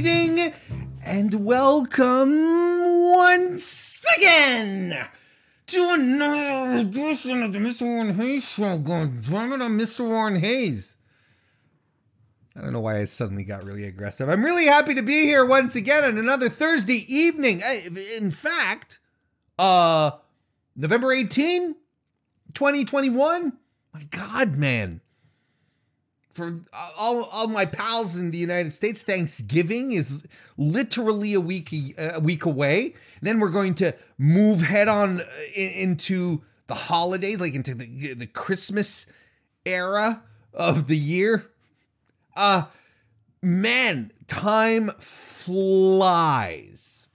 evening, and welcome once again to another edition of the Mr. Warren Hayes Show. Goddammit, I'm Mr. Warren Hayes. I don't know why I suddenly got really aggressive. I'm really happy to be here once again on another Thursday evening. In fact, November 18, 2021. My God, man. For all my pals in the United States, Thanksgiving is literally a week away. And then we're going to move head on into the holidays, like into the Christmas era of the year. Man, time flies.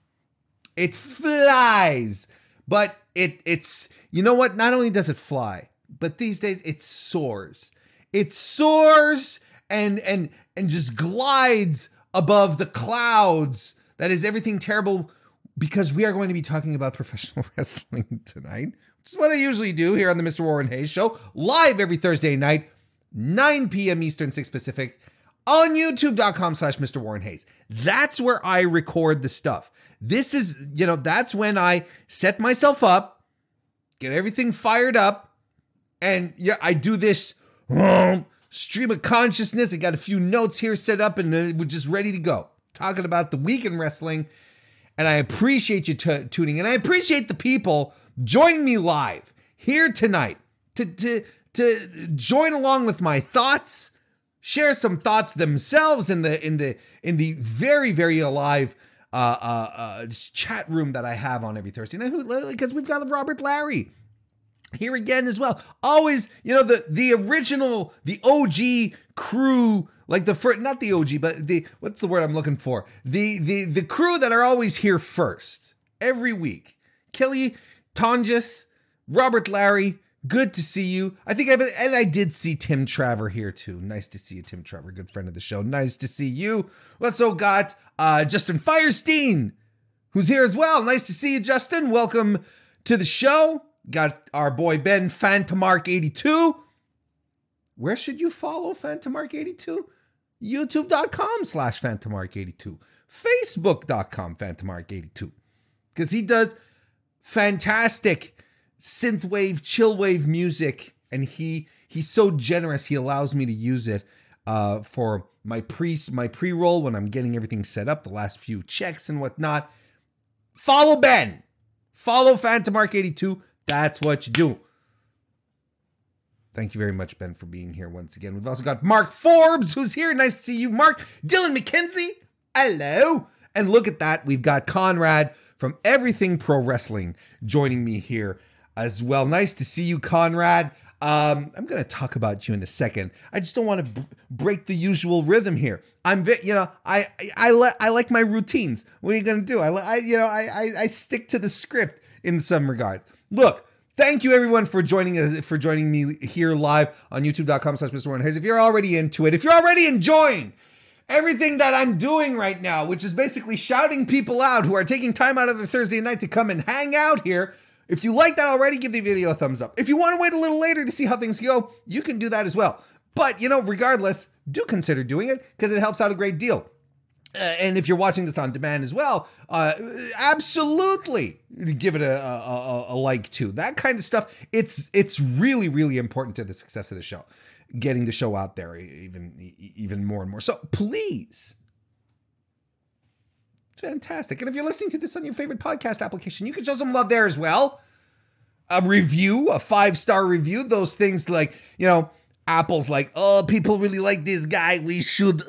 It flies, but it's, you know what? Not only does it fly, but these days it soars. It soars and just glides above the clouds. That is everything terrible, because we are going to be talking about professional wrestling tonight, which is what I usually do here on the Mr. Warren Hayes Show, live every Thursday night, 9 p.m. Eastern, 6 Pacific, on youtube.com/Mr. Warren Hayes. That's where I record the stuff. This is, you know, that's when I set myself up, get everything fired up, and yeah, I do this stream of consciousness. I got a few notes here set up, and we're just ready to go, talking about the week in wrestling. And I appreciate you tuning in. I appreciate the people joining me live here tonight to join along with my thoughts, share some thoughts themselves in the very, very alive chat room that I have on every Thursday night, because we've got Robert Larry here again as well. Always, you know, the original, the OG crew, like the first, not the OG, but the, what's the word I'm looking for? The crew that are always here first every week. Kelly Tonjes, Robert Larry, good to see you. I did see Tim Traver here too. Nice to see you, Tim Traver, good friend of the show. Nice to see you. We also got Justin Firestein, who's here as well. Nice to see you, Justin. Welcome to the show. Got our boy Ben Fantamark82. Where should you follow Fantamark82? YouTube.com/Fantamark82. Facebook.com/Fantamark82. Because he does fantastic synthwave, chillwave music. And he's so generous. He allows me to use it for my pre-roll when I'm getting everything set up, the last few checks and whatnot. Follow Ben. Follow Fantamark82. That's what you do. Thank you very much, Ben, for being here once again. We've also got Mark Forbes, who's here. Nice to see you, Mark. Dylan McKenzie, hello. And look at that. We've got Conrad from Everything Pro Wrestling joining me here as well. Nice to see you, Conrad. I'm going to talk about you in a second. I just don't want to break the usual rhythm here. I like my routines. What are you going to do? I stick to the script in some regards. Look, thank you everyone for joining me here live on youtube.com/Mr. Warren Hayes. If you're already into it, if you're already enjoying everything that I'm doing right now, which is basically shouting people out who are taking time out of their Thursday night to come and hang out here, if you like that already, give the video a thumbs up. If you want to wait a little later to see how things go, you can do that as well. But, you know, regardless, do consider doing it, because it helps out a great deal. And if you're watching this on demand as well, absolutely give it a like too. That kind of stuff, it's really, really important to the success of the show, getting the show out there even more and more. So please, fantastic. And if you're listening to this on your favorite podcast application, you can show some love there as well. A review, a 5-star review, those things like, you know, Apple's like, oh, people really like this guy, we should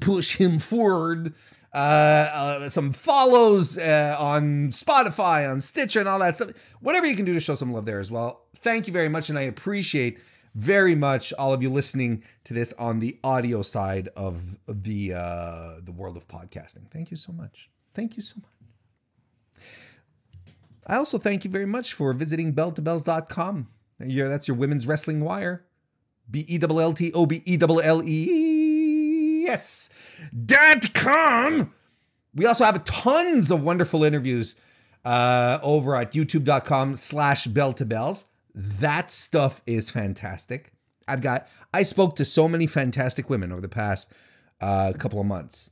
push him forward. Some follows on Spotify, on Stitcher, and all that stuff. Whatever you can do to show some love there as well. Thank you very much, and I appreciate very much all of you listening to this on the audio side of the world of podcasting. Thank you so much. Thank you so much. I also thank you very much for visiting BellToBells.com. That's your women's wrestling wire. BellToBells.com. We also have tons of wonderful interviews over at youtube.com/BellToBells. That stuff is fantastic. I spoke to so many fantastic women over the past couple of months.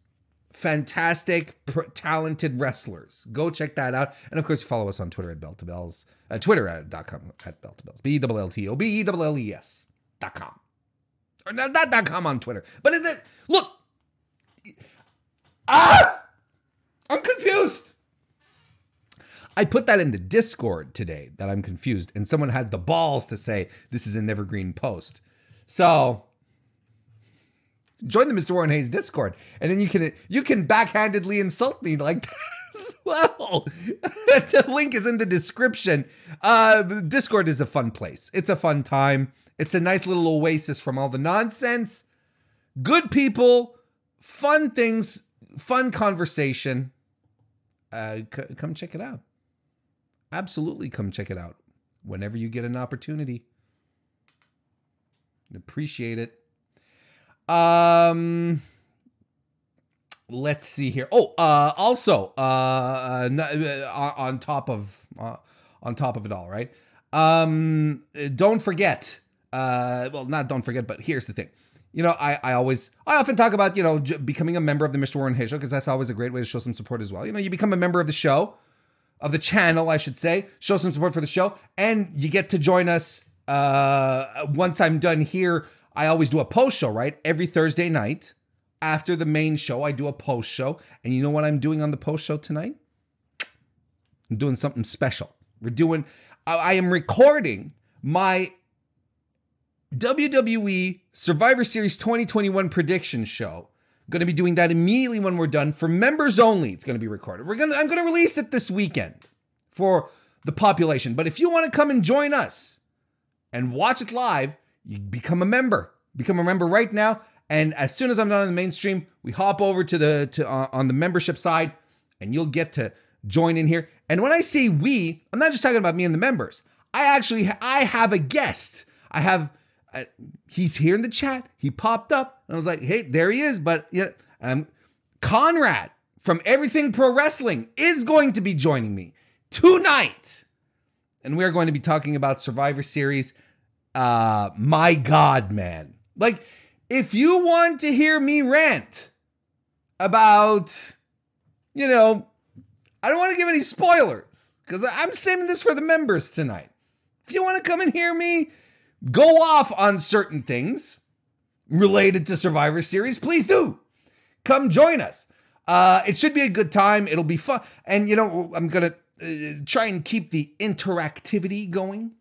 fantastic, talented wrestlers. Go check that out. And of course, follow us on Twitter at BellToBells. Twitter.com at BellToBells. BellToBells.com. Or not .com on Twitter. But is it, look. I'm confused. I put that in the Discord today that I'm confused. And someone had the balls to say, this is an evergreen post. So join the Mr. Warren Hayes Discord. And then you can backhandedly insult me like that as well. The link is in the description. The Discord is a fun place. It's a fun time. It's a nice little oasis from all the nonsense. Good people, fun things, fun conversation. Come check it out. Absolutely come check it out whenever you get an opportunity. Appreciate it. Let's see here. On top of it all, right? Don't forget. But here's the thing. You know, I often talk about, you know, becoming a member of the Mr. Warren Hayes Show, because that's always a great way to show some support as well. You know, you become a member of the show, of the channel, I should say, show some support for the show, and you get to join us. Once I'm done here, I always do a post show, right? Every Thursday night after the main show, I do a post show. And you know what I'm doing on the post show tonight? I'm doing something special. I am recording my WWE Survivor Series 2021 prediction show. I'm going to be doing that immediately when we're done for members only. It's going to be recorded. I'm going to release it this weekend for the population. But if you want to come and join us and watch it live, you become a member. Become a member right now. And as soon as I'm done on the mainstream, we hop over to on the membership side, and you'll get to join in here. And when I say we, I'm not just talking about me and the members. I have a guest. He's here in the chat. He popped up. And I was like, hey, there he is. But you know, Conrad from Everything Pro Wrestling is going to be joining me tonight. And we're going to be talking about Survivor Series. My God, man. Like, if you want to hear me rant about, you know, I don't want to give any spoilers because I'm saving this for the members tonight. If you want to come and hear me go off on certain things related to Survivor Series, please do. Come join us. It should be a good time. It'll be fun. And, you know, I'm going to try and keep the interactivity going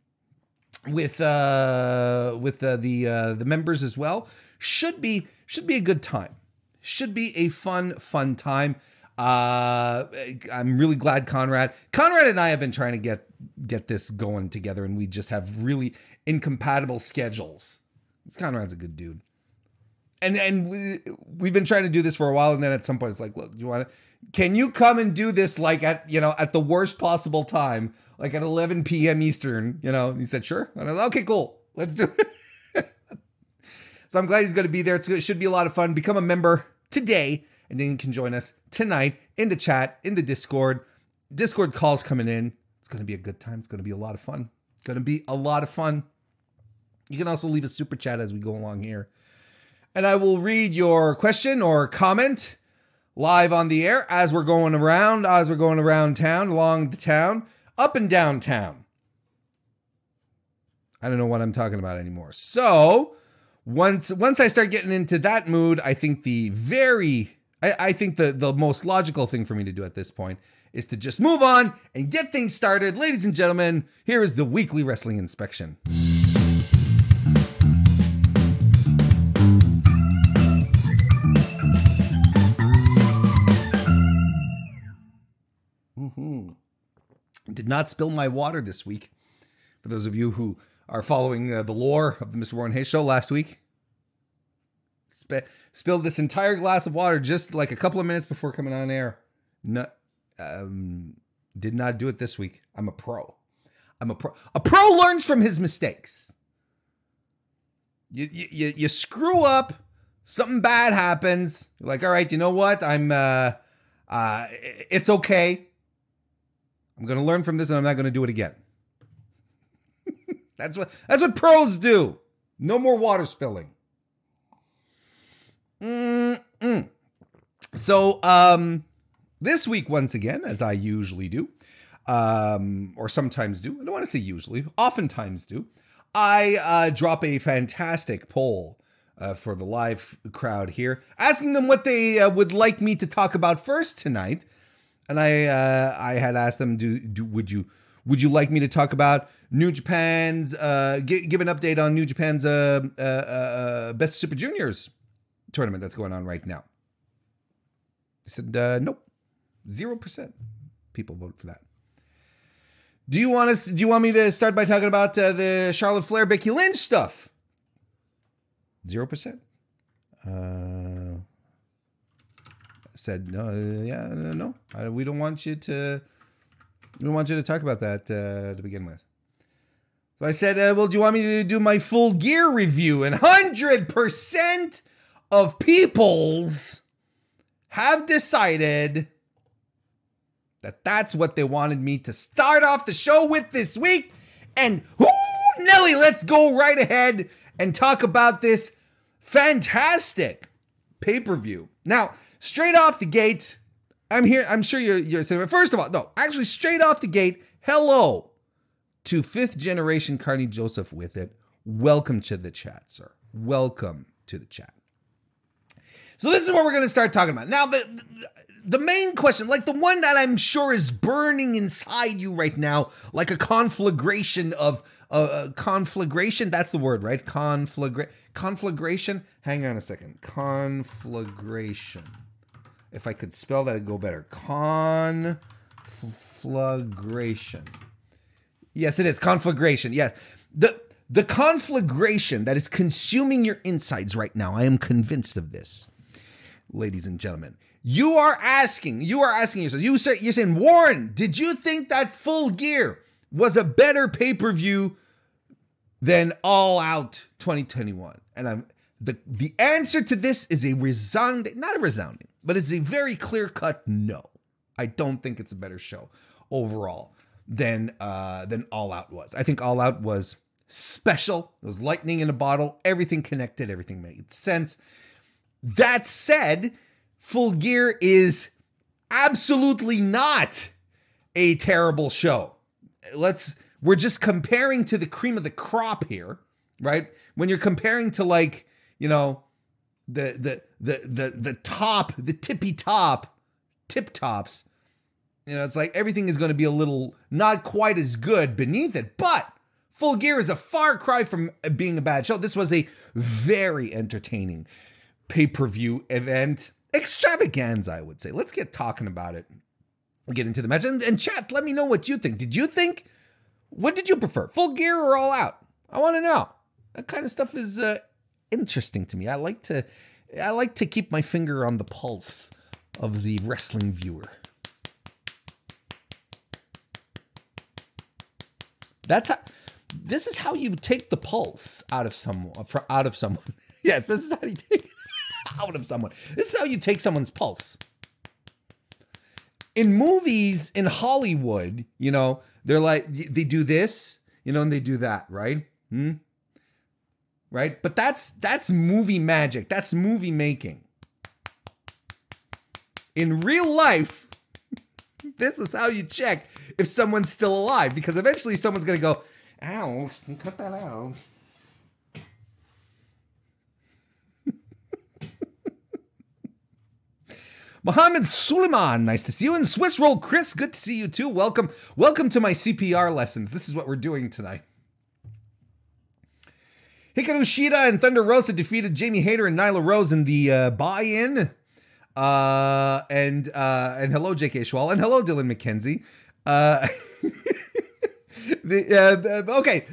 with the members as well. Should be a good time. Should be a fun time. I'm really glad Conrad and I have been trying to get this going together, and we just have really incompatible schedules. Conrad's a good dude, and we've been trying to do this for a while, and then at some point it's like, look, can you come and do this like at the worst possible time, like at 11 p.m. Eastern? You know, he said sure, and I was like, okay, cool, let's do it. So I'm glad he's going to be there. It should be a lot of fun. Become a member today. And then you can join us tonight in the chat, in the Discord. Discord calls coming in. It's going to be a good time. It's going to be a lot of fun. You can also leave a super chat as we go along here. And I will read your question or comment live on the air as we're going around, town, along the town, up and downtown. I don't know what I'm talking about anymore. So once I start getting into that mood, I think the most logical thing for me to do at this point is to just move on and get things started. Ladies and gentlemen, here is the weekly wrestling inspection. Did not spill my water this week. For those of you who are following the lore of the Mr. Warren Hayes Show last week, spilled this entire glass of water just like a couple of minutes before coming on air. No, did not do it this week. I'm a pro. A pro learns from his mistakes. You screw up, something bad happens. You're like, all right, you know what? It's okay. I'm gonna learn from this, and I'm not gonna do it again. That's what pros do. No more water spilling. So this week, once again, as I usually do, or sometimes do, I don't want to say usually, oftentimes do, I drop a fantastic poll for the live crowd here, asking them what they would like me to talk about first tonight. And I had asked them, would you like me to talk about New Japan's, give an update on New Japan's Best Super Juniors tournament that's going on right now? They said, nope, 0% people voted for that. Do you want me to start by talking about the Charlotte Flair, Becky Lynch stuff? 0%. Said no, yeah, no. We don't want you to. We don't want you to talk about that to begin with. So I said, well, do you want me to do my Full Gear review? And 100% of peoples have decided that that's what they wanted me to start off the show with this week. And whoo, Nelly, let's go right ahead and talk about this fantastic pay-per-view. Now, straight off the gate, I'm here. I'm sure you're saying, first of all, no, actually straight off the gate, hello to 5th generation Carney Joseph with it. Welcome to the chat, sir. Welcome to the chat. So this is what we're going to start talking about. Now, the main question, like the one that I'm sure is burning inside you right now, like a conflagration of conflagration. That's the word, right? Conflagration. Hang on a second. Conflagration. If I could spell that, it'd go better. Conflagration. Yes, it is. Conflagration. Yes. The conflagration that is consuming your insides right now. I am convinced of this. Ladies and gentlemen, you are asking yourself, you're saying, Warren, did you think that Full Gear was a better pay-per-view than All Out 2021? And I'm the answer to this is not a resounding, but it's a very clear-cut no. I don't think it's a better show overall than All Out was. I think All Out was special. It was lightning in a bottle. Everything connected. Everything made sense. That said, Full Gear is absolutely not a terrible show. We're just comparing to the cream of the crop here, right? When you're comparing to, like, you know, the top, the tip tops, you know, it's like everything is going to be a little not quite as good beneath it. But Full Gear is a far cry from being a bad show. This was a very entertaining pay-per-view event. Extravaganza, I would say. Let's get talking about it. We'll get into the match. And chat, let me know what you think. What did you prefer? Full Gear or All Out? I want to know. That kind of stuff is interesting to me. I like to keep my finger on the pulse of the wrestling viewer. This is how you take the pulse out of someone. Yes, this is how you take it out of someone. This is how you take someone's pulse. In movies, in Hollywood, you know, they're like, they do this, you know, and they do that, right? Right? But that's movie magic. That's movie making. In real life, this is how you check if someone's still alive, because eventually someone's going to go, ow, cut that out. Mohammed Suleiman, nice to see you. And Swiss Roll Chris, good to see you too. Welcome to my CPR lessons. This is what we're doing tonight. Hikaru Shida and Thunder Rosa defeated Jamie Hayter and Nyla Rose in the buy-in. And hello, J.K. Schwal. And hello, Dylan McKenzie. Okay.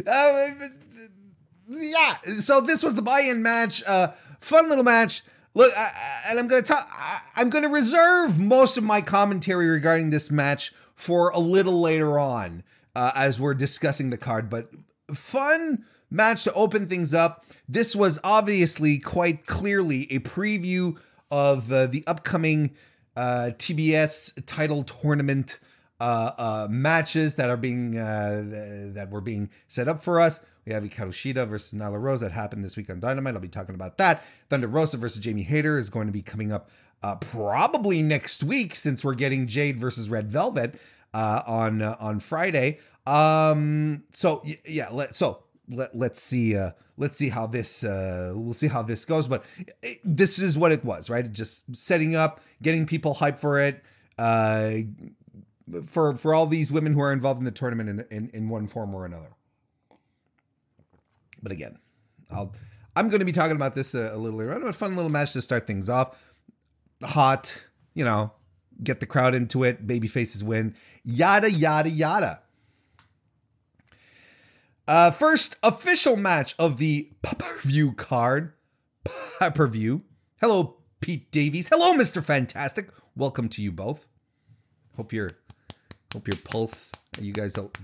Yeah, so this was the buy-in match. Fun little match. Look, I'm going to reserve most of my commentary regarding this match for a little later on as we're discussing the card. But fun match to open things up. This was obviously quite clearly a preview of the upcoming TBS title tournament matches that were being set up for us. We have Hikaru Shida versus Nyla Rose that happened this week on Dynamite. I'll be talking about that. Thunder Rosa versus Jamie Hayter is going to be coming up probably next week, since we're getting Jade versus Red Velvet on Friday. Let's see how this goes. But this is what it was, right? Just setting up, getting people hyped for it, for all these women who are involved in the tournament in one form or another. But again, I'm going to be talking about this a little later on. A fun little match to start things off. Hot, get the crowd into it. Baby faces win. Yada, yada, yada. First official match of the pay-per-view card. Pay-per-view. Hello, Pete Davies. Hello, Mr. Fantastic. Welcome to you both. Hope your pulse. You guys don't...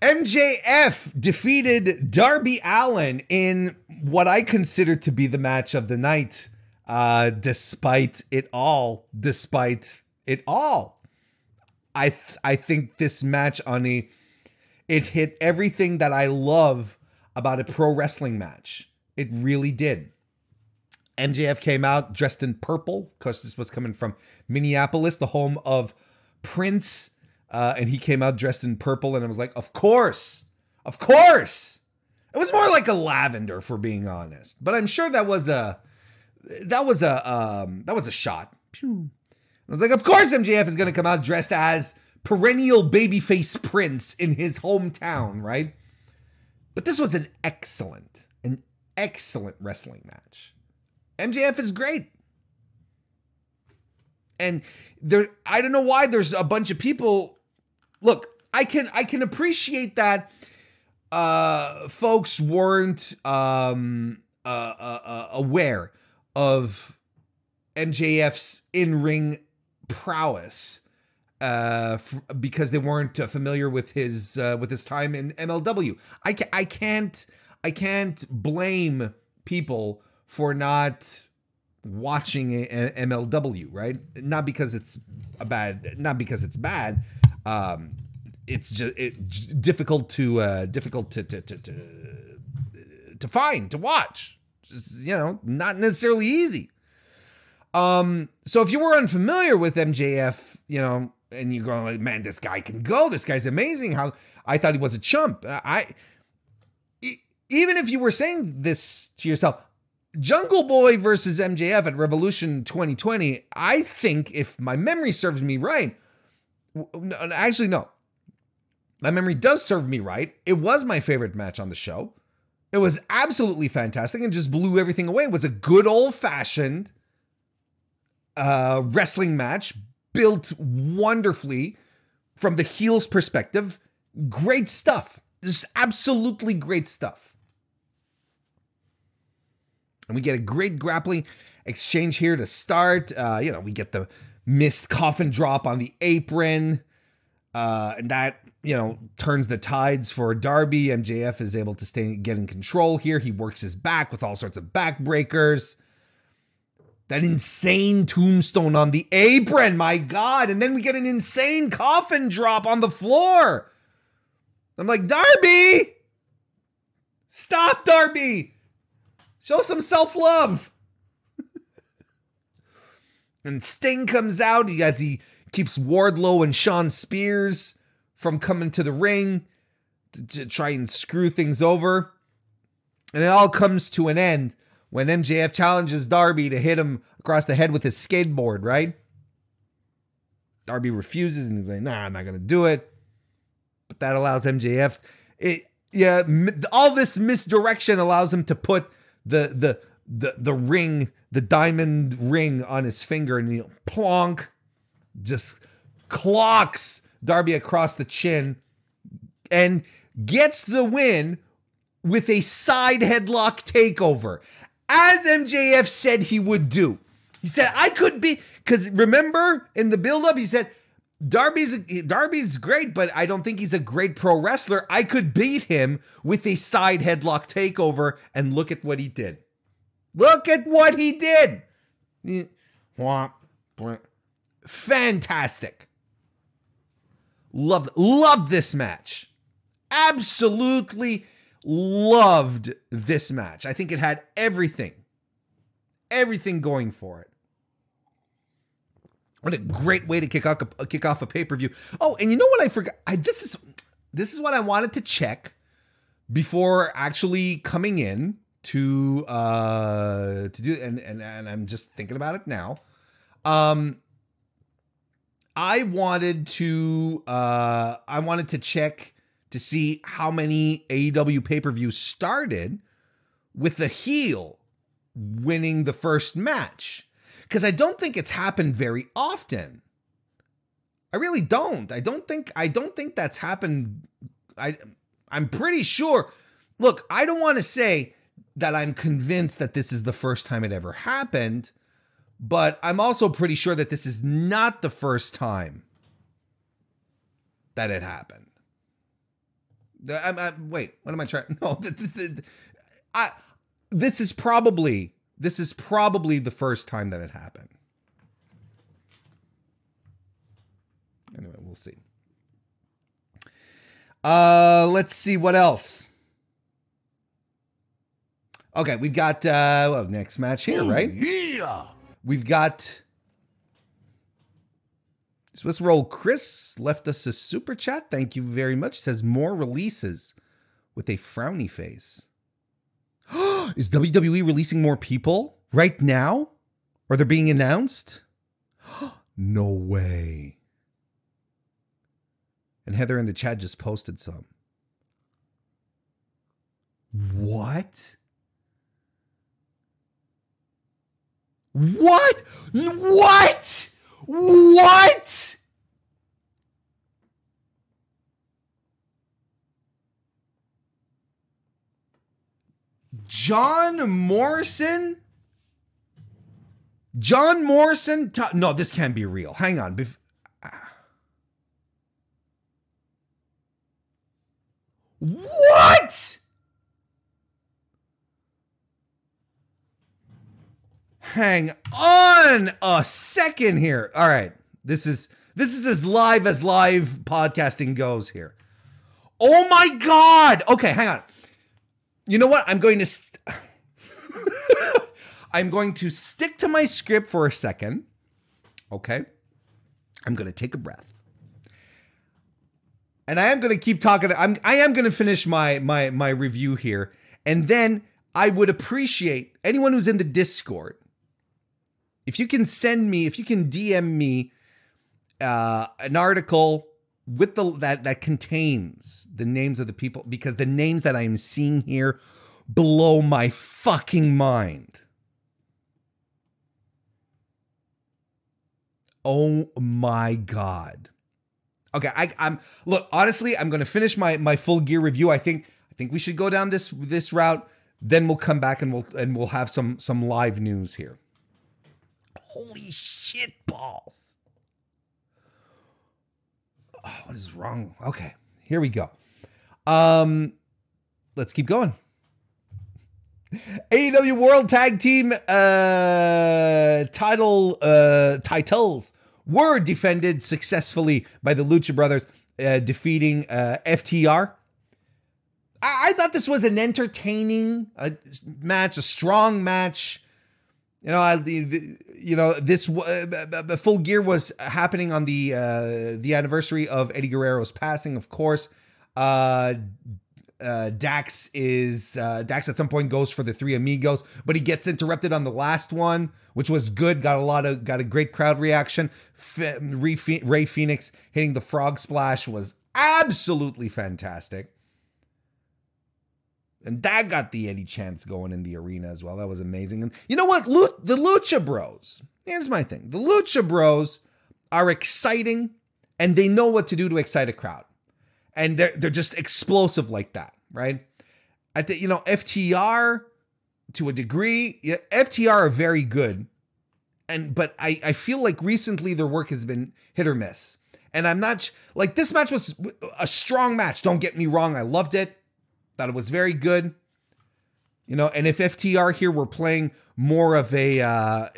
MJF defeated Darby Allin in what I consider to be the match of the night, despite it all. I think this match, it hit everything that I love about a pro wrestling match. It really did. MJF came out dressed in purple, because this was coming from Minneapolis, the home of Prince. And he came out dressed in purple, and I was like, of course. It was more like a lavender, for being honest. But I'm sure that was a shot. Pew. I was like, of course MJF is going to come out dressed as perennial babyface Prince in his hometown, right? But this was an excellent wrestling match. MJF is great. And there, I don't know why there's a bunch of people. Look, I can appreciate that folks weren't aware of MJF's in-ring prowess because they weren't familiar with his time in MLW. I can't blame people for not watching MLW, right? Not because it's bad. It's just difficult to find, to watch. Just, not necessarily easy. So if you were unfamiliar with MJF, and you're going like, man, this guy can go. This guy's amazing. How I thought he was a chump. Even if you were saying this to yourself, Jungle Boy versus MJF at Revolution 2020, I think, if my memory serves me right, my memory does serve me right, it was my favorite match on the show. It was absolutely fantastic and just blew everything away. It was a good old-fashioned wrestling match, built wonderfully from the heel's perspective. Great stuff. Just absolutely great stuff. And we get a great grappling exchange here to start. We get the missed coffin drop on the apron. And that, turns the tides for Darby. MJF is able to get in control here. He works his back with all sorts of backbreakers. That insane tombstone on the apron. My God. And then we get an insane coffin drop on the floor. I'm like, Darby! Stop, Darby! Show some self-love. And Sting comes out as he keeps Wardlow and Sean Spears from coming to the ring to try and screw things over. And it all comes to an end when MJF challenges Darby to hit him across the head with his skateboard, right? Darby refuses and he's like, nah, I'm not going to do it. But that allows MJF... all this misdirection allows him to put... The ring, the diamond ring on his finger, and plonk, just clocks Darby across the chin and gets the win with a side headlock takeover, as MJF said he would do. He said, I could be, because remember in the buildup, he said, Darby's great, but I don't think he's a great pro wrestler. I could beat him with a side headlock takeover, and look at what he did. Fantastic. Loved this match. Absolutely loved this match. I think it had everything. everything going for it. What a great way to kick off a pay-per-view. Oh, and you know what I forgot? This is what I wanted to check before actually coming in to do, and I'm just thinking about it now. I wanted to check to see how many AEW pay-per-views started with the heel winning the first match. Because I don't think it's happened very often. I really don't. I don't think that's happened. I'm pretty sure. Look, I don't want to say that I'm convinced that this is the first time it ever happened, but I'm also pretty sure that this is not the first time that it happened. Wait, what am I trying? No, this is probably the first time that it happened. Anyway, we'll see. Let's see what else. Okay, we've got next match here, right? Yeah. We've got Swiss Roll Chris left us a super chat. Thank you very much. It says more releases with a frowny face. Is WWE releasing more people right now? Are they being announced? No way. And Heather in the chat just posted some. What? What? What? What? John Morrison? No, this can't be real. Hang on. What? Hang on a second here. All right. This is as live as live podcasting goes here. Oh my God. Okay, hang on. You know what? I'm going to stick to my script for a second. Okay. I'm going to take a breath. And I am going to keep talking. I am going to finish my review here. And then I would appreciate anyone who's in the Discord. If you can send me, if you can DM me an article with that contains the names of the people, because the names that I am seeing here blow my fucking mind. Oh my God. Okay, look, honestly, I'm going to finish my full gear review. I think we should go down this route. Then we'll come back and we'll have some live news here. Holy shit balls. Oh, what is wrong? Okay, here we go. Let's keep going. AEW World Tag Team titles were defended successfully by the Lucha Brothers, defeating FTR. I thought this was an entertaining match, a strong match. You know, this full gear was happening on the anniversary of Eddie Guerrero's passing, of course. Dax at some point goes for the Three Amigos, but he gets interrupted on the last one, which was good. Got a great crowd reaction. Ray Phoenix hitting the frog splash was absolutely fantastic. And that got the Eddie chants going in the arena as well. That was amazing. And you know what? The Lucha Bros. Here's my thing. The Lucha Bros are exciting, and they know what to do to excite a crowd. And they're just explosive like that, right? I think, you know, FTR, to a degree, yeah, FTR are very good. But I feel like recently their work has been hit or miss. And I'm not, like, this match was a strong match. Don't get me wrong. I loved it. Thought it was very good, you know. And if FTR here were playing more of a, FTR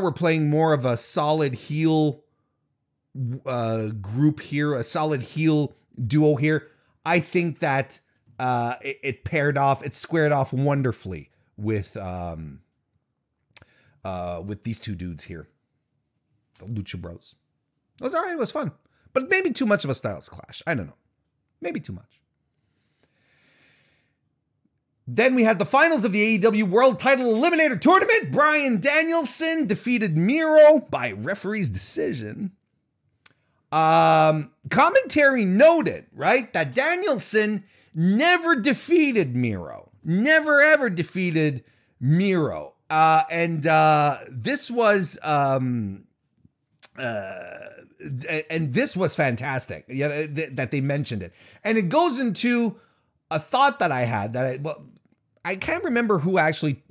were playing more of a solid heel group here, a solid heel duo here, I think that it paired off, it squared off wonderfully with these two dudes here, the Lucha Bros. It was all right. It was fun, but maybe too much of a Styles clash. I don't know. Maybe too much. Then we had the finals of the AEW World Title Eliminator Tournament. Brian Danielson defeated Miro by referee's decision. Commentary noted, right, that Danielson never defeated Miro. Never, ever defeated Miro. And this was fantastic that they mentioned it. And it goes into a thought that I had that I can't remember who actually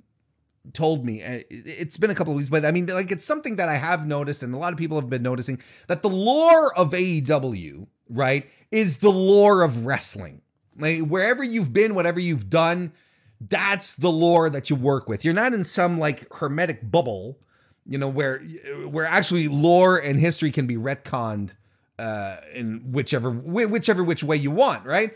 told me. It's been a couple of weeks, but I mean, like, it's something that I have noticed, and a lot of people have been noticing, that the lore of AEW, right, is the lore of wrestling. Like, wherever you've been, whatever you've done, that's the lore that you work with. You're not in some like hermetic bubble, you know, where actually lore and history can be retconned in whichever way you want, right?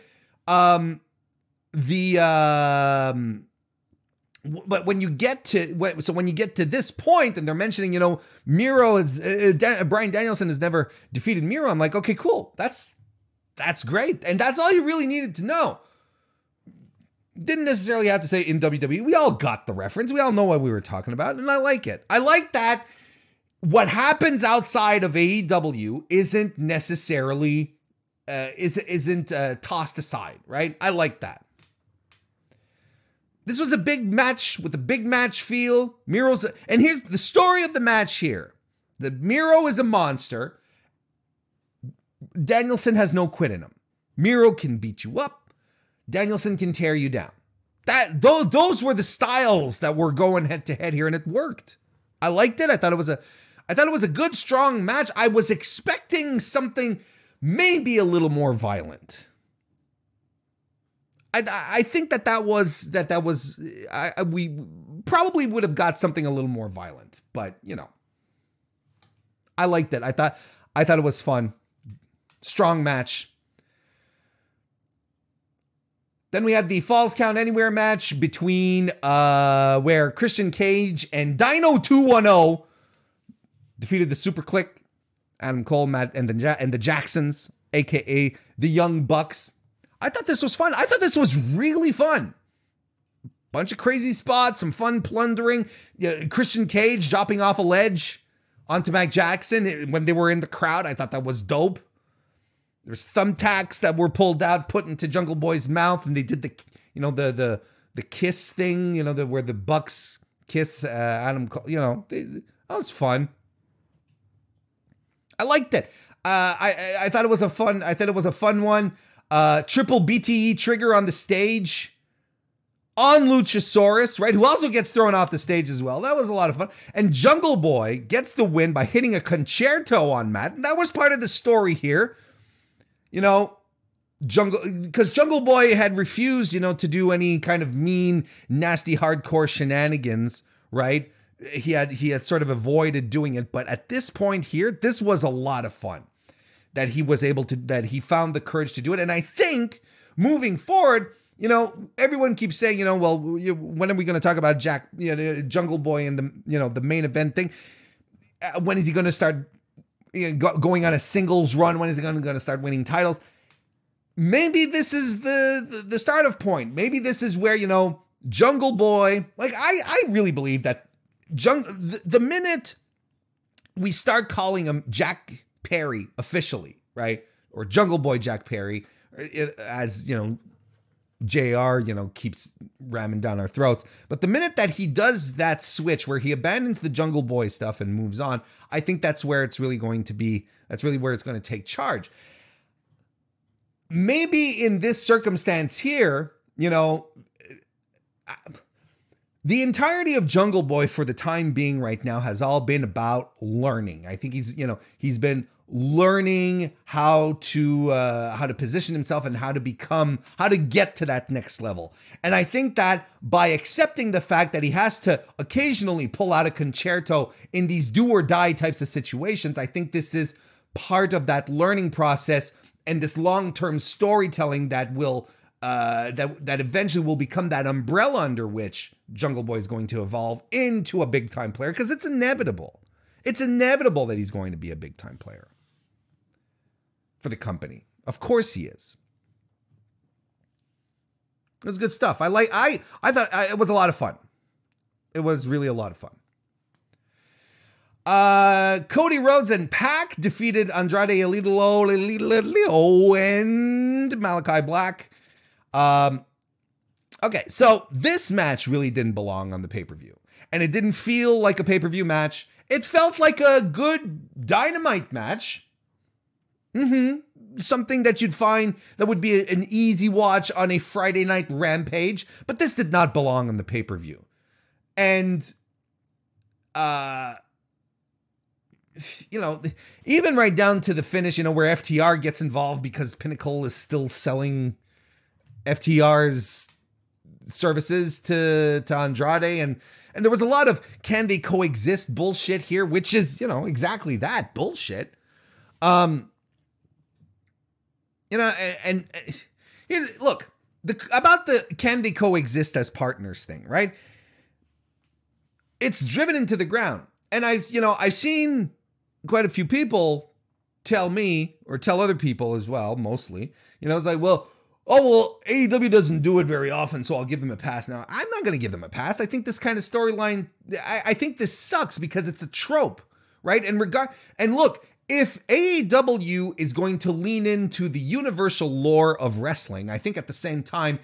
But when you get to, so when you get to this point and they're mentioning, you know, Miro is, Brian Danielson has never defeated Miro. I'm like, okay, cool. That's great. And that's all you really needed to know. Didn't necessarily have to say in WWE. We all got the reference. We all know what we were talking about. And I like it. I like that what happens outside of AEW isn't necessarily, isn't tossed aside, right? I like that. This was a big match with a big match feel. Miro's, and here's the story of the match here. The Miro is a monster. Danielson has no quit in him. Miro can beat you up. Danielson can tear you down. Those were the styles that were going head to head here, and it worked. I liked it. I thought it was a good, strong match. I was expecting something maybe a little more violent. I think we probably would have got something a little more violent, but you know, I liked it. I thought it was fun. Strong match. Then we had the Falls Count Anywhere match between where Christian Cage and Dino 210 defeated the Super Click, Adam Cole, Matt, and the Jacksons, aka the Young Bucks. I thought this was fun. I thought this was really fun. Bunch of crazy spots, some fun plundering. Christian Cage dropping off a ledge onto Matt Jackson when they were in the crowd. I thought that was dope. There's thumbtacks that were pulled out, put into Jungle Boy's mouth, and they did the kiss thing, you know, where the Bucks kiss Adam Cole. You know, that was fun. I liked it. I thought it was a fun. I thought it was a fun one. Triple BTE trigger on the stage, on Luchasaurus, right? Who also gets thrown off the stage as well. That was a lot of fun. And Jungle Boy gets the win by hitting a concerto on Matt. And that was part of the story here. You know, Jungle Boy had refused, you know, to do any kind of mean, nasty, hardcore shenanigans, right? He had sort of avoided doing it, but at this point here, this was a lot of fun that he was able to, that he found the courage to do it. And I think moving forward, you know, everyone keeps saying, you know, well, when are we going to talk about Jungle Boy and the main event thing? When is he going to start going on a singles run? When is he going to start winning titles? Maybe this is the start of point. Maybe this is where, you know, Jungle Boy, like I really believe that the minute we start calling him Jack Perry officially, right? Or Jungle Boy Jack Perry, as, you know, JR, you know, keeps ramming down our throats. But the minute that he does that switch where he abandons the Jungle Boy stuff and moves on, I think that's where it's really going to be. That's really where it's going to take charge. Maybe in this circumstance here, you know, the entirety of Jungle Boy for the time being right now has all been about learning. I think he's been learning how to position himself and how to get to that next level. And I think that by accepting the fact that he has to occasionally pull out a concerto in these do or die types of situations, I think this is part of that learning process and this long-term storytelling that will that eventually will become that umbrella under which Jungle Boy is going to evolve into a big-time player, because it's inevitable. It's inevitable that he's going to be a big-time player for the company. Of course he is. It was good stuff. I thought it was a lot of fun. It was really a lot of fun. Cody Rhodes and Pac defeated Andrade Elilo and Malakai Black. Okay, so this match really didn't belong on the pay-per-view. And it didn't feel like a pay-per-view match. It felt like a good Dynamite match. Something that you'd find that would be an easy watch on a Friday night Rampage. But this did not belong on the pay-per-view. And, you know, even right down to the finish, you know, where FTR gets involved because Pinnacle is still selling FTR's services to Andrade. And there was a lot of can they coexist bullshit here, which is, you know, exactly that bullshit. You know, and here's, look, about the can they coexist as partners thing, right? It's driven into the ground. And I've seen quite a few people tell me, or tell other people as well, mostly, you know, it's like, well, AEW doesn't do it very often, so I'll give them a pass. Now, I'm not going to give them a pass. I think this kind of storyline, I think this sucks because it's a trope, right? And look, if AEW is going to lean into the universal lore of wrestling, I think at the same time,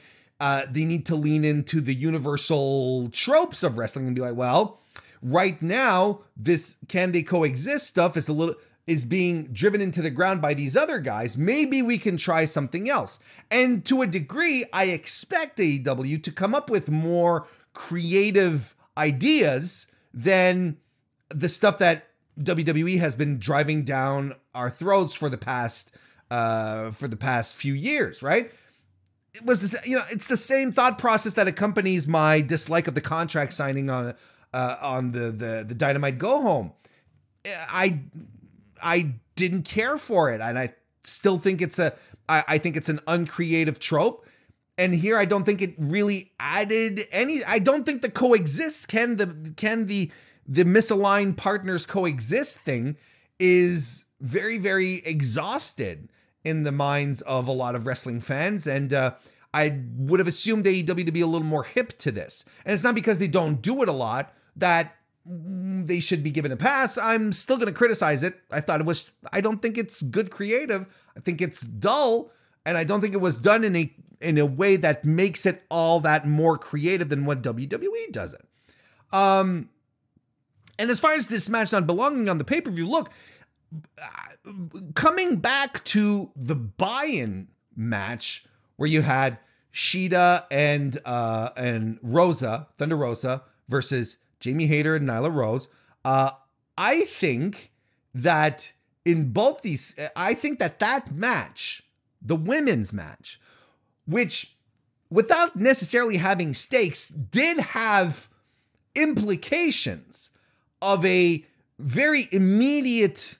they need to lean into the universal tropes of wrestling and be like, well, right now, this can they coexist stuff is being driven into the ground by these other guys. Maybe we can try something else. And to a degree, I expect AEW to come up with more creative ideas than the stuff that WWE has been driving down our throats for the past few years, right? It was this, you know, it's the same thought process that accompanies my dislike of the contract signing on the Dynamite Go Home. I didn't care for it, and I still think I think it's an uncreative trope. And here, I don't think it really added any. I don't think the coexist the misaligned partners coexist thing is very, very exhausted in the minds of a lot of wrestling fans. And I would have assumed AEW to be a little more hip to this. And it's not because they don't do it a lot that they should be given a pass. I'm still going to criticize it. I don't think it's good creative. I think it's dull. And I don't think it was done in a way that makes it all that more creative than what WWE does it. And as far as this match not belonging on the pay-per-view, look, coming back to the buy-in match where you had Shida and Rosa, Thunder Rosa, versus Jamie Hayter and Nyla Rose, I think that in both these, I think that match, the women's match, which without necessarily having stakes, did have implications of a very immediate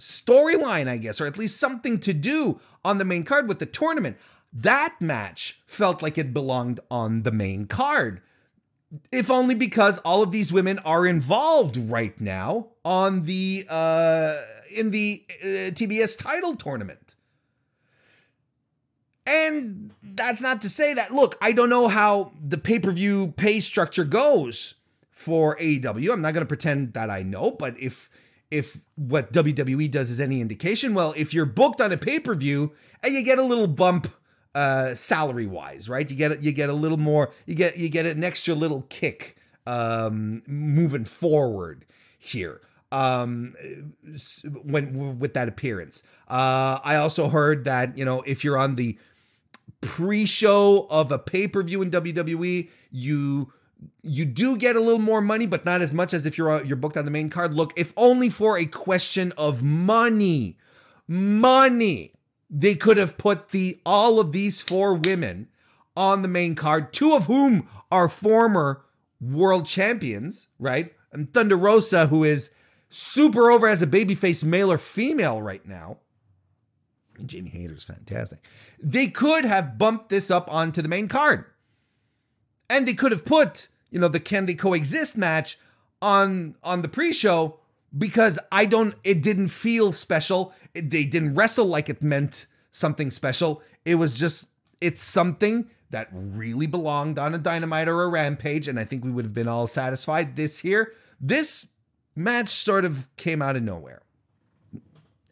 storyline, I guess, or at least something to do on the main card with the tournament. That match felt like it belonged on the main card, if only because all of these women are involved right now on the in the TBS title tournament. And that's not to say that, look, I don't know how the pay-per-view pay structure goes for AEW. I'm not going to pretend that I know, but if what WWE does is any indication, well, if you're booked on a pay-per-view and you get a little bump salary-wise, right? You get a little more, you get an extra little kick moving forward here when with that appearance. I also heard that, you know, if you're on the pre-show of a pay-per-view in WWE, you do get a little more money, but not as much as if you're booked on the main card. Look, if only for a question of money, they could have put all of these four women on the main card, two of whom are former world champions, right? And Thunder Rosa, who is super over as a babyface male or female right now, and Jamie Hayter is fantastic. They could have bumped this up onto the main card. And they could have put, you know, the Can They Coexist match on the pre-show, because it didn't feel special. They didn't wrestle like it meant something special. It was just, it's something that really belonged on a Dynamite or a Rampage, and I think we would have been all satisfied. This here, this match sort of came out of nowhere.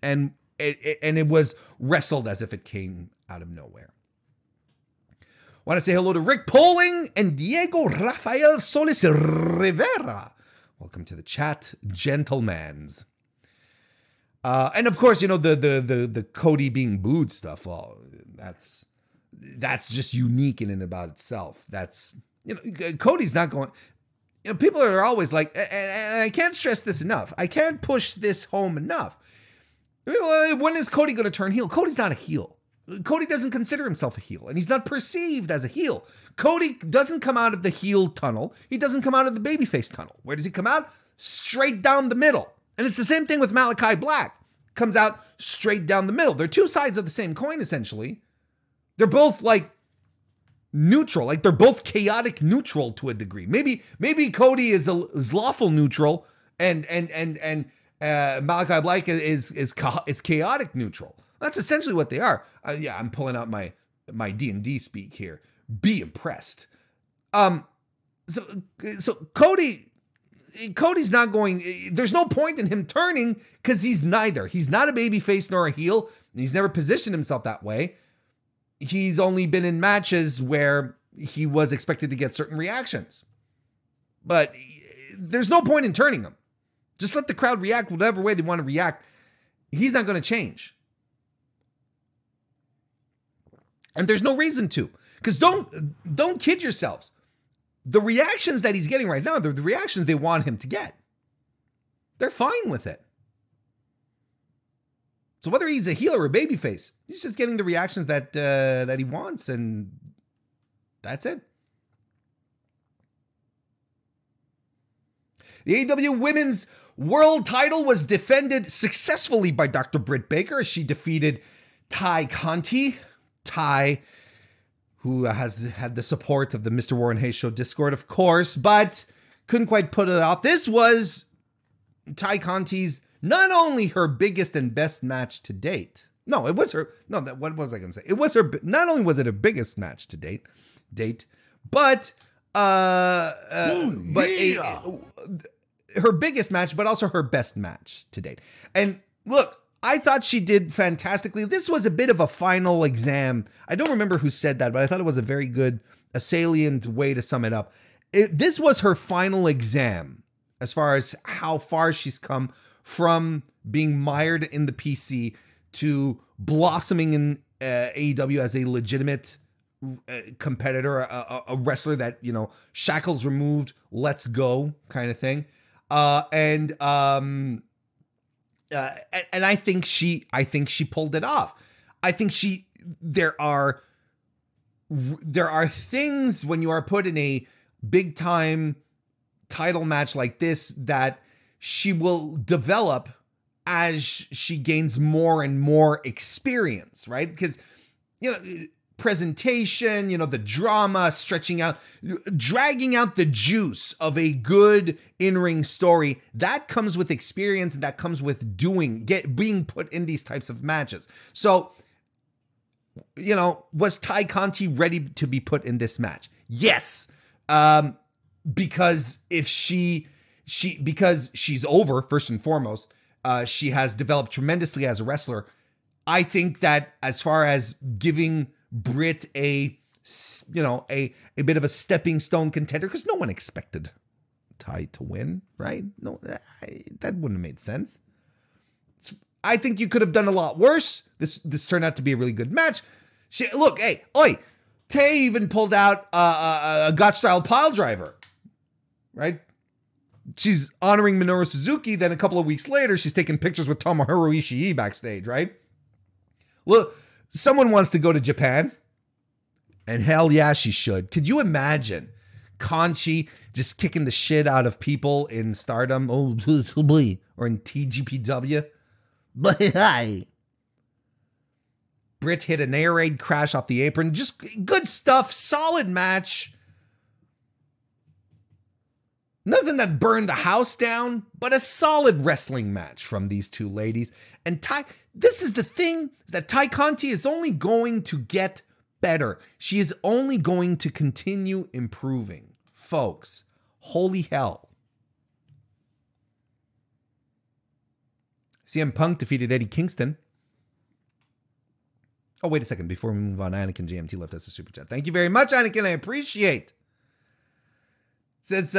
And it was wrestled as if it came out of nowhere. Want to say hello to Rick Poling and Diego Rafael Solis Rivera. Welcome to the chat, gentlemans. And of course, you know, the Cody being booed stuff. Well, that's just unique in and about itself. That's, you know, Cody's not going. You know, people are always like, and I can't stress this enough. I can't push this home enough. When is Cody going to turn heel? Cody's not a heel. Cody doesn't consider himself a heel, and he's not perceived as a heel. Cody doesn't come out of the heel tunnel. He doesn't come out of the babyface tunnel. Where does he come out? Straight down the middle. And it's the same thing with Malakai Black. Comes out straight down the middle. They're two sides of the same coin, essentially. They're both like neutral. Like they're both chaotic neutral to a degree. Maybe Cody is lawful neutral, and Malakai Black is chaotic neutral. That's essentially what they are. Yeah, I'm pulling out my D&D speak here. Be impressed. So Cody's not going. There's no point in him turning because he's neither. He's not a babyface nor a heel. He's never positioned himself that way. He's only been in matches where he was expected to get certain reactions, but there's no point in turning him. Just let the crowd react whatever way they want to react. He's not going to change. And there's no reason to, because don't kid yourselves. The reactions that he's getting right now, they're the reactions they want him to get. They're fine with it. So whether he's a heel or a babyface, he's just getting the reactions that he wants, and that's it. The AEW Women's World Title was defended successfully by Dr. Britt Baker as she defeated Ty Conti. Ty, who has had the support of the Mr. Warren Hayes Show Discord, of course, but couldn't quite put it out. This was Ty Conti's, not only her biggest and best match to date. No, it was her. No, that, what was I going to say? It was her. Not only was it her biggest match to date, but her biggest match, but also her best match to date. And look, I thought she did fantastically. This was a bit of a final exam. I don't remember who said that, but I thought it was a very good, a salient way to sum it up. This was her final exam as far as how far she's come from being mired in the PC to blossoming in AEW as a legitimate competitor, a wrestler that, you know, shackles removed, let's go kind of thing. And I think she pulled it off. I think there are things when you are put in a big time title match like this that she will develop as she gains more and more experience, right? Because, you know, presentation, you know, the drama, stretching out, dragging out the juice of a good in-ring story, that comes with experience, and that comes with being put in these types of matches. So, you know, was Ty Conti ready to be put in this match? Yes. Because if because she's over, first and foremost, she has developed tremendously as a wrestler. I think that as far as giving Britt a bit of a stepping stone contender, because no one expected Ty to win, right? No, that wouldn't have made sense. I think you could have done a lot worse. This turned out to be a really good match. Tay even pulled out a Gotch style pile driver, right? She's honoring Minoru Suzuki. Then a couple of weeks later, she's taking pictures with Tomohiro Ishii backstage, right? Look. Someone wants to go to Japan, and hell yeah, she should. Could you imagine Conchi just kicking the shit out of people in Stardom or in TGPW? Britt hit an air raid crash off the apron. Just good stuff. Solid match. Nothing that burned the house down, but a solid wrestling match from these two ladies. And Ty, this is the thing, is that Ty Conti is only going to get better. She is only going to continue improving. Folks, holy hell. CM Punk defeated Eddie Kingston. Oh, wait a second. Before we move on, Anakin JMT left us a super chat. Thank you very much, Anakin. I appreciate. It says,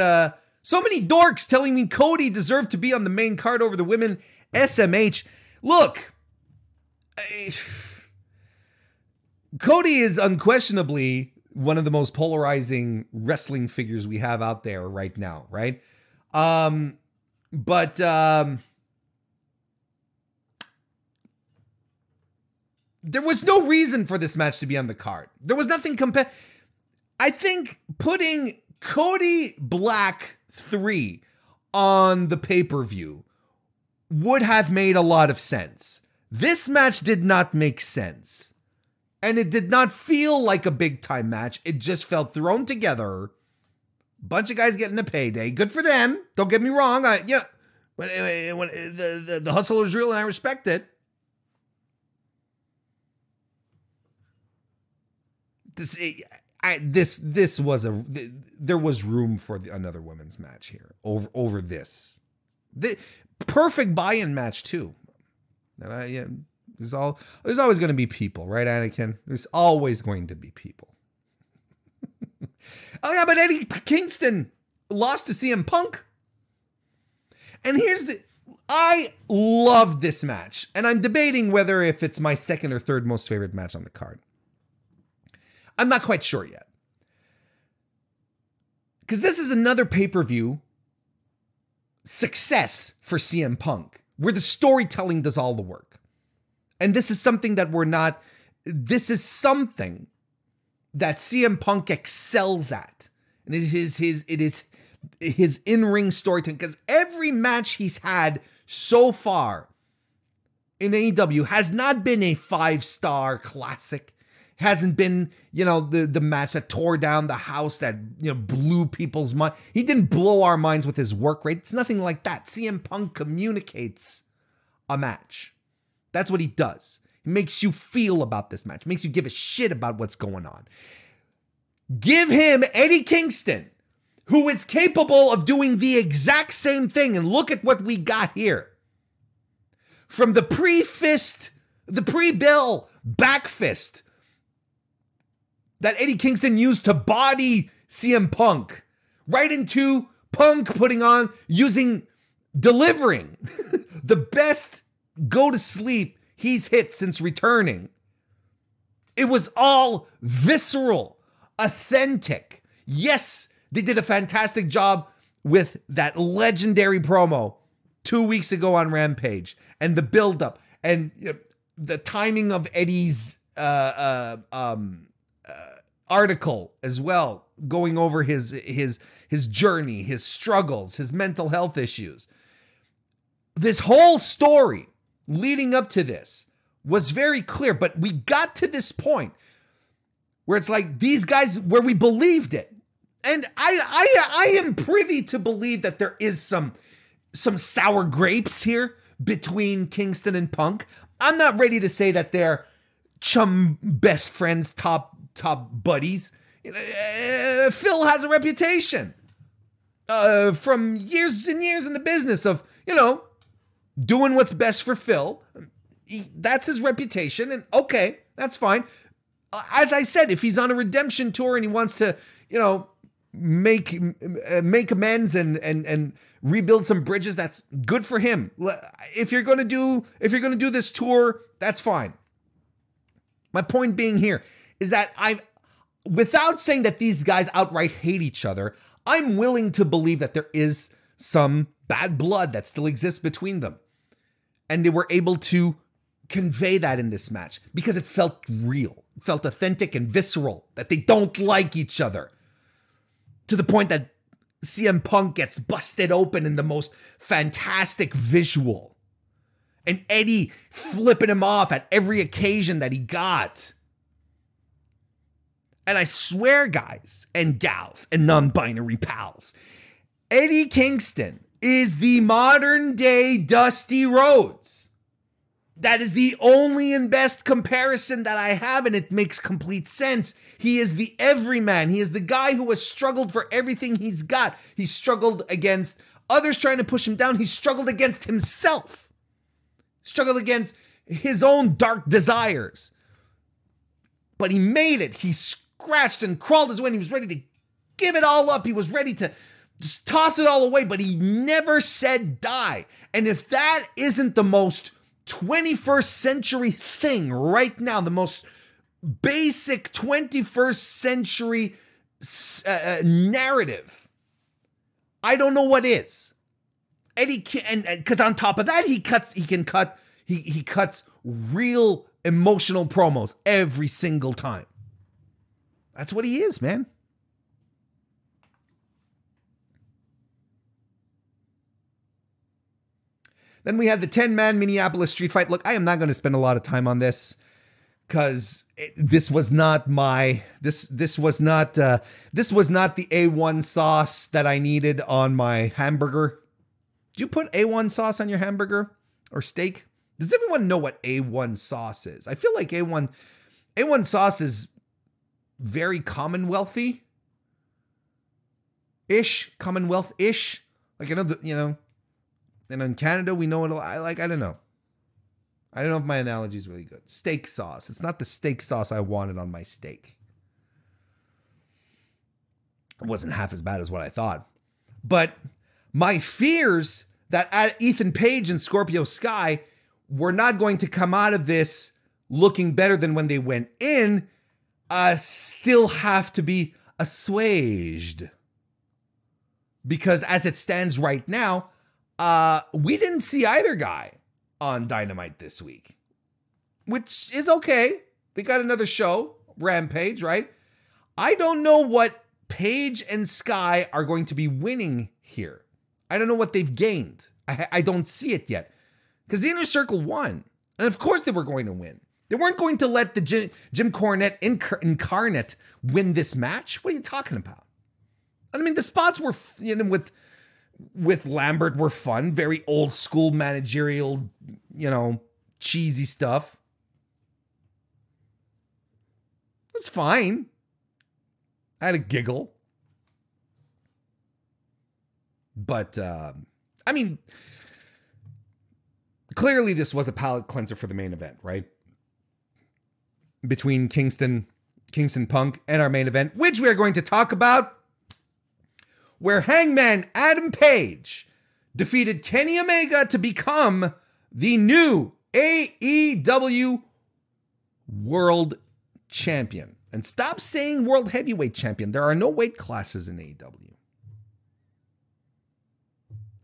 so many dorks telling me Cody deserved to be on the main card over the women. SMH. Look, Cody is unquestionably one of the most polarizing wrestling figures we have out there right now, right? There was no reason for this match to be on the card. There was nothing I think putting Cody Black 3 on the pay-per-view would have made a lot of sense. This match did not make sense. And it did not feel like a big-time match. It just felt thrown together. Bunch of guys getting a payday. Good for them. Don't get me wrong. When the hustle is real and I respect it. There was room for another women's match here over this. The perfect buy-in match too. And there's always going to be people, right, Anakin? There's always going to be people. Oh yeah, but Eddie Kingston lost to CM Punk. And I love this match, and I'm debating whether if it's my second or third most favorite match on the card. I'm not quite sure yet. Because this is another pay-per-view success for CM Punk, where the storytelling does all the work. And this is something that this is something that CM Punk excels at. And it is his in-ring storytelling. Because every match he's had so far in AEW has not been a 5-star classic. Hasn't been, the match that tore down the house, that, blew people's mind. He didn't blow our minds with his work rate. It's nothing like that. CM Punk communicates a match. That's what he does. He makes you feel about this match. Makes you give a shit about what's going on. Give him Eddie Kingston, who is capable of doing the exact same thing. And look at what we got here. From the pre-bill back fist that Eddie Kingston used to body CM Punk, right into Punk delivering the best go to sleep he's hit since returning. It was all visceral, authentic. Yes, they did a fantastic job with that legendary promo 2 weeks ago on Rampage, and the buildup and the timing of Eddie's, article as well, going over his journey, his struggles, his mental health issues. This whole story leading up to this was very clear, but we got to this point where it's like these guys, where we believed it. And I am privy to believe that there is some sour grapes here between Kingston and Punk. I'm not ready to say that they're chum best friends, top buddies. Phil has a reputation from years and years in the business of, doing what's best for Phil. That's his reputation, and okay, that's fine. As I said, if he's on a redemption tour and he wants to, make amends and rebuild some bridges, that's good for him. If you're going to do this tour, that's fine. My point being here is that without saying that these guys outright hate each other, I'm willing to believe that there is some bad blood that still exists between them. And they were able to convey that in this match because it felt real, it felt authentic and visceral, that they don't like each other. To the point that CM Punk gets busted open in the most fantastic visual. and Eddie flipping him off at every occasion that he got. And I swear, guys and gals and non-binary pals, Eddie Kingston is the modern day Dusty Rhodes. That is the only and best comparison that I have, and it makes complete sense. He is the everyman. He is the guy who has struggled for everything he's got. He struggled against others trying to push him down. He struggled against himself. Struggled against his own dark desires. But he made it. He scratched and crawled his way, and he was ready to give it all up. He was ready to just toss it all away, but he never said die. And if that isn't the most 21st century thing right now, the most basic 21st century narrative, I don't know what is. Eddie can, and because on top of that, he cuts real emotional promos every single time. That's what he is, man. Then we had the 10-man Minneapolis street fight. Look, I am not going to spend a lot of time on this because this was not the A1 sauce that I needed on my hamburger. Do you put A1 sauce on your hamburger or steak? Does everyone know what A1 sauce is? I feel like A1 sauce is very Commonwealth-ish. Like another, you know. And in Canada, we know it. I don't know. I don't know if my analogy is really good. Steak sauce. It's not the steak sauce I wanted on my steak. It wasn't half as bad as what I thought. But my fears that Ethan Page and Scorpio Sky were not going to come out of this looking better than when they went in still have to be assuaged. Because as it stands right now, we didn't see either guy on Dynamite this week, which is okay. They got another show, Rampage, right? I don't know what Page and Sky are going to be winning here. I don't know what they've gained. I don't see it yet because the Inner Circle won. And of course they were going to win. They weren't going to let the Jim Cornette incarnate win this match. What are you talking about? I mean, the spots were, you know, with Lambert were fun, very old school managerial, you know, cheesy stuff. That's fine. I had a giggle. But, I mean, clearly this was a palate cleanser for the main event, right? Between Kingston Punk and our main event, which we are going to talk about, where Hangman Adam Page defeated Kenny Omega to become the new AEW World Champion. And stop saying World Heavyweight Champion. There are no weight classes in AEW.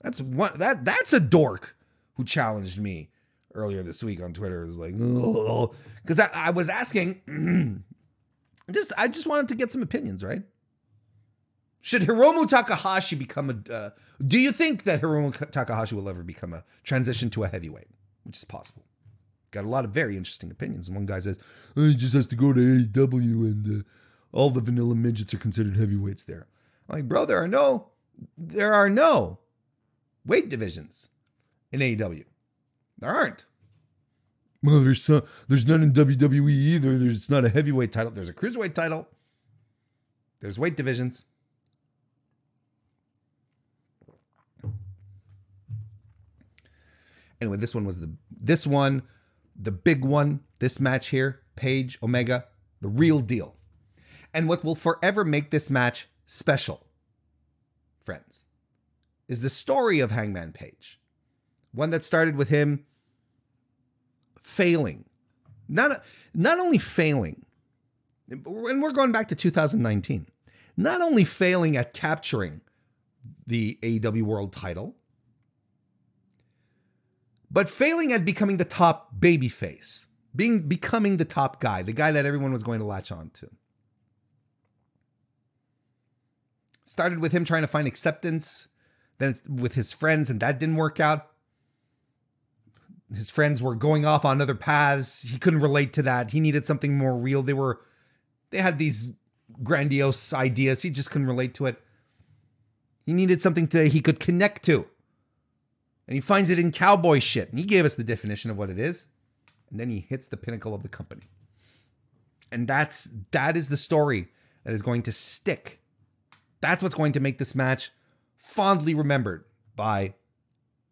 That's a dork who challenged me earlier this week on Twitter. It was like, oh, because I was asking, I just wanted to get some opinions, right? Should Hiromu Takahashi become a... do you think that Hiromu Takahashi will ever become a transition to a heavyweight? Which is possible. Got a lot of very interesting opinions. And one guy says, he just has to go to AEW and all the vanilla midgets are considered heavyweights there. I'm like, bro, there are no weight divisions in AEW. There aren't. Well, there's none in WWE either. It's not a heavyweight title. There's a cruiserweight title. There's weight divisions. Anyway, this one was the big one, this match here, Page, Omega, the real deal. And what will forever make this match special, friends, is the story of Hangman Page. One that started with him failing. Not only failing, and we're going back to 2019, not only failing at capturing the AEW World title, but failing at becoming the top babyface, becoming the top guy, the guy that everyone was going to latch on to. Started with him trying to find acceptance, then with his friends, and that didn't work out. his friends were going off on other paths. He couldn't relate to that. He needed something more real. They had these grandiose ideas. He just couldn't relate to it. He needed something that he could connect to. And he finds it in cowboy shit. And he gave us the definition of what it is. And then he hits the pinnacle of the company. And that is the story that is going to stick. That's what's going to make this match fondly remembered by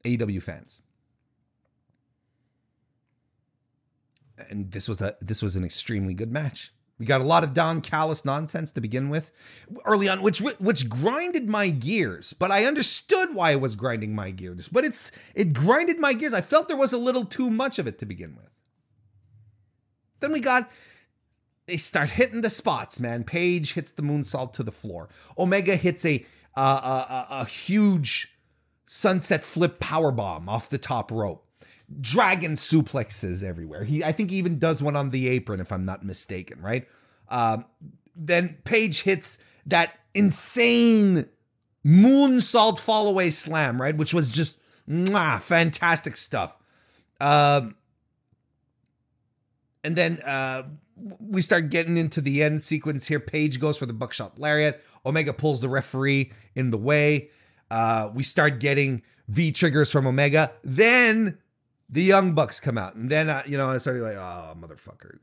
AEW fans. And this was an extremely good match. We got a lot of Don Callis nonsense to begin with early on, which grinded my gears, but I understood why it was grinding my gears, but it grinded my gears. I felt there was a little too much of it to begin with. Then they start hitting the spots, man. Page hits the moonsault to the floor. Omega hits a huge sunset flip powerbomb off the top rope. Dragon suplexes everywhere. I think he even does one on the apron, if I'm not mistaken, right? Then Page hits that insane moonsault fallaway slam, right? Which was just fantastic stuff. And then we start getting into the end sequence here. Page goes for the buckshot lariat. Omega pulls the referee in the way. We start getting V-triggers from Omega. Then the Young Bucks come out. And then, I started like, oh, motherfuckers.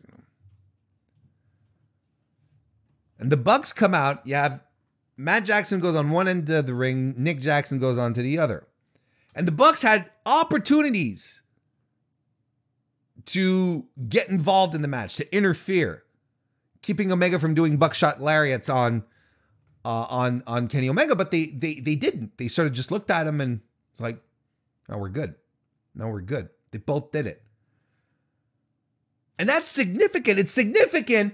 And the Bucks come out. You have Matt Jackson goes on one end of the ring. Nick Jackson goes on to the other. And the Bucks had opportunities to get involved in the match, to interfere, keeping Omega from doing buckshot lariats on Kenny Omega, but they didn't. They sort of just looked at him and it's like, "No, we're good. No, we're good." They both did it, and that's significant. It's significant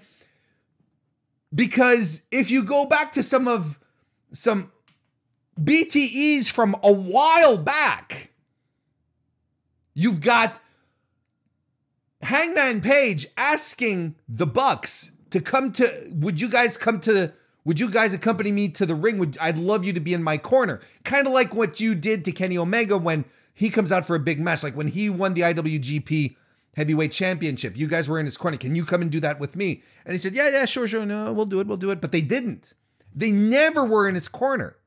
because if you go back to some BTEs from a while back, you've got Hangman Page asking the Bucks to would you guys accompany me to the ring? I'd love you to be in my corner. Kind of like what you did to Kenny Omega when he comes out for a big match, like when he won the IWGP Heavyweight Championship, you guys were in his corner. Can you come and do that with me? And he said, yeah, sure. No, we'll do it. But they didn't. They never were in his corner.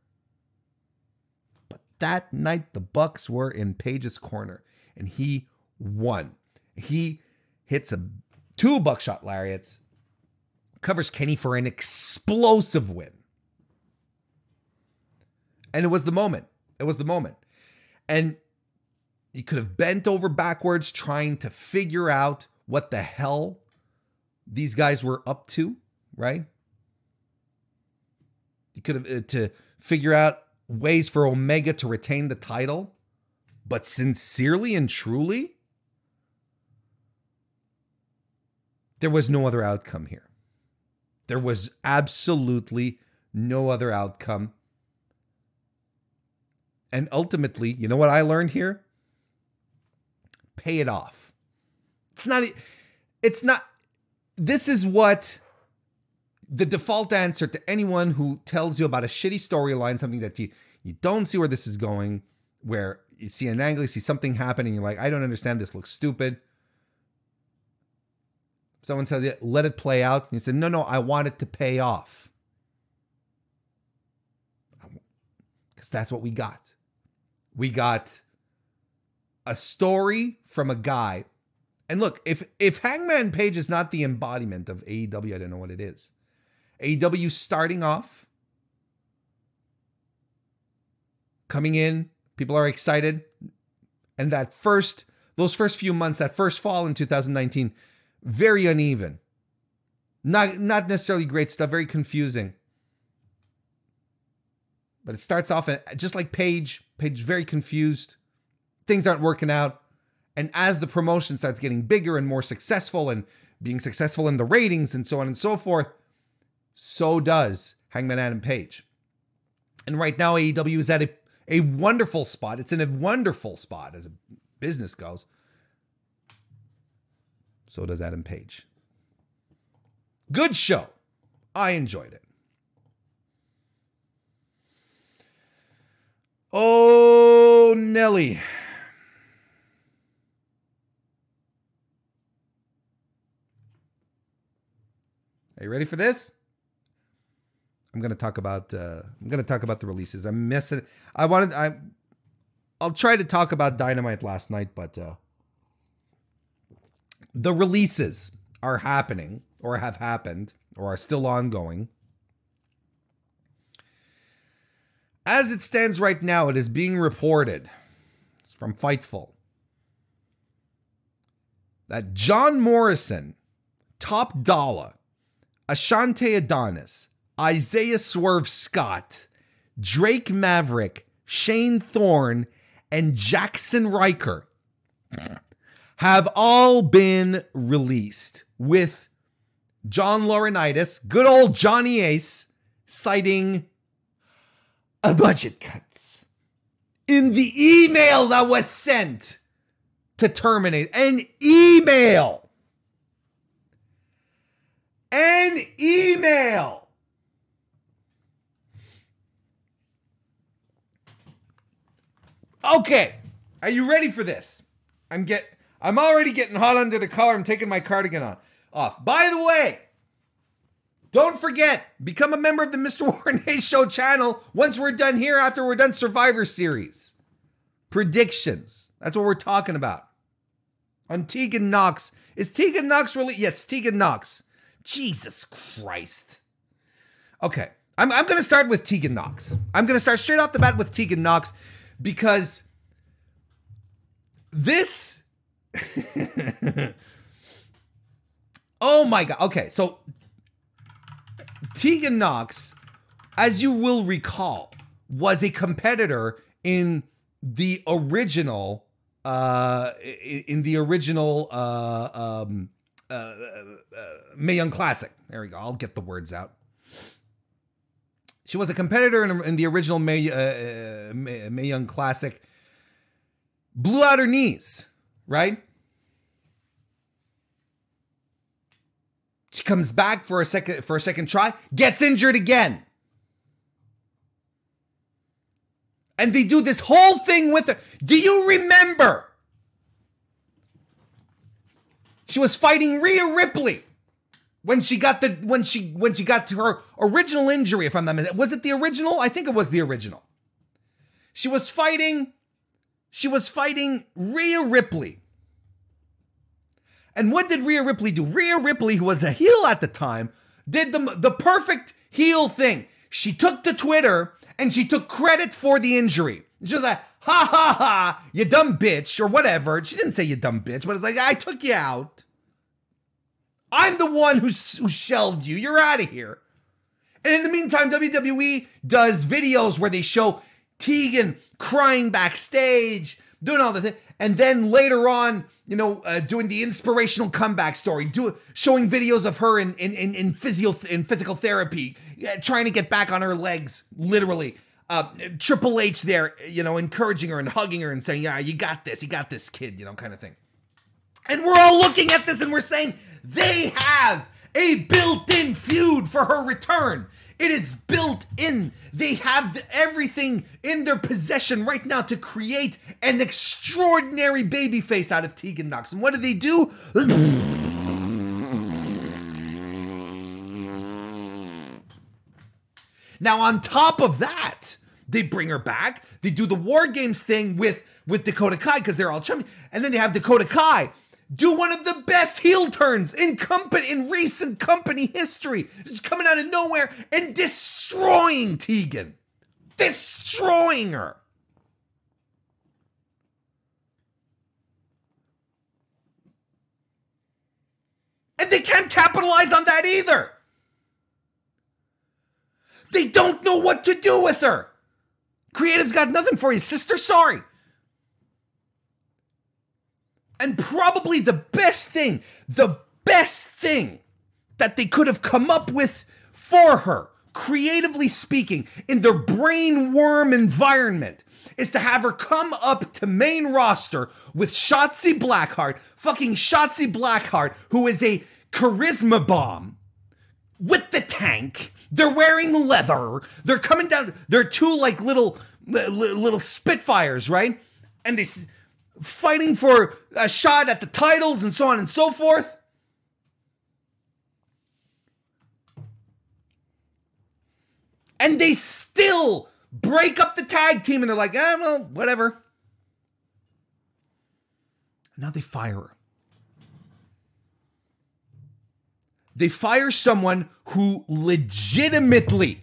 But that night, the Bucks were in Page's corner and he won. He hits two buckshot lariats, covers Kenny for an explosive win. And it was the moment. And he could have bent over backwards trying to figure out what the hell these guys were up to, right? He could have to figure out ways for Omega to retain the title, but sincerely and truly, there was no other outcome here. There was absolutely no other outcome. And ultimately, you know what I learned here? Pay it off. This is what the default answer to anyone who tells you about a shitty storyline, something that you don't see where this is going, where you see an angle, you see something happening, you're like, I don't understand, this looks stupid. Someone says, yeah, let it play out. And you said, no, I want it to pay off. Because that's what we got. We got a story from a guy. And look, if Hangman Page is not the embodiment of AEW, I don't know what it is. AEW starting off, coming in, people are excited. And those first few months, that first fall in 2019, very uneven. Not necessarily great stuff, very confusing. But it starts off just like Page very confused. Things aren't working out. And as the promotion starts getting bigger and more successful and being successful in the ratings and so on and so forth, so does Hangman Adam Page. And right now AEW is at a wonderful spot. It's in a wonderful spot as a business goes. So does Adam Page. Good show. I enjoyed it. Oh, Nelly. Are you ready for this? I'm gonna talk about the releases. I'm missing. I'll try to talk about Dynamite last night, but the releases are happening, or have happened, or are still ongoing. As it stands right now, it is being reported, it's from Fightful, that John Morrison, Top Dollar, Ashante Adonis, Isaiah Swerve Scott, Drake Maverick, Shane Thorne, and Jackson Riker have all been released, with John Laurinaitis, good old Johnny Ace, citing a budget cuts in the email that was sent to terminate. An email. Okay, are you ready for this? I'm already getting hot under the collar. I'm taking my cardigan off. By the way, don't forget, become a member of the Mr. Warren Hayes Show channel once we're done here, after we're done Survivor Series. Predictions. That's what we're talking about. On Tegan Nox. Is Tegan Nox really? Yes, Tegan Nox. Jesus Christ. Okay, I'm going to start with Tegan Nox. I'm going to start straight off the bat with Tegan Nox, because this... Oh my God. Okay, so... Tegan Nox, as you will recall, was a competitor in the original Mae Young Classic. There we go. I'll get the words out. She was a competitor in the original Mae Young Classic. Blew out her knees, right? She comes back for a second try, gets injured again. And they do this whole thing with her. Do you remember? She was fighting Rhea Ripley when she got to her original injury, if I'm not mistaken. Was it the original? I think it was the original. She was fighting Rhea Ripley. And what did Rhea Ripley do? Rhea Ripley, who was a heel at the time, did the perfect heel thing. She took to Twitter and she took credit for the injury. She was like, ha ha ha, you dumb bitch, or whatever. She didn't say you dumb bitch, but it's like, I took you out. I'm the one who shelved you. You're out of here. And in the meantime, WWE does videos where they show Tegan crying backstage, doing all the things. And then later on, doing the inspirational comeback story, showing videos of her in physical therapy, trying to get back on her legs, literally. Triple H there, encouraging her and hugging her and saying, yeah, you got this kid, kind of thing. And we're all looking at this and we're saying, they have a built-in feud for her return. It is built in. They have everything in their possession right now to create an extraordinary babyface out of Tegan Nox. And what do they do? Now, on top of that, they bring her back. They do the War Games thing with Dakota Kai, because they're all chummy. And then they have Dakota Kai do one of the best heel turns in recent company history. Just coming out of nowhere and destroying Tegan. Destroying her. And they can't capitalize on that either. They don't know what to do with her. Creative's got nothing for you, sister. Sorry. And probably the best thing that they could have come up with for her, creatively speaking, in their brainworm environment, is to have her come up to main roster with Shotzi Blackheart, fucking Shotzi Blackheart, who is a charisma bomb with the tank. They're wearing leather. They're coming down. They're two like little Spitfires, right? And they... fighting for a shot at the titles and so on and so forth. And they still break up the tag team, and they're like, ah, well, whatever. Now they fire her. They fire someone who legitimately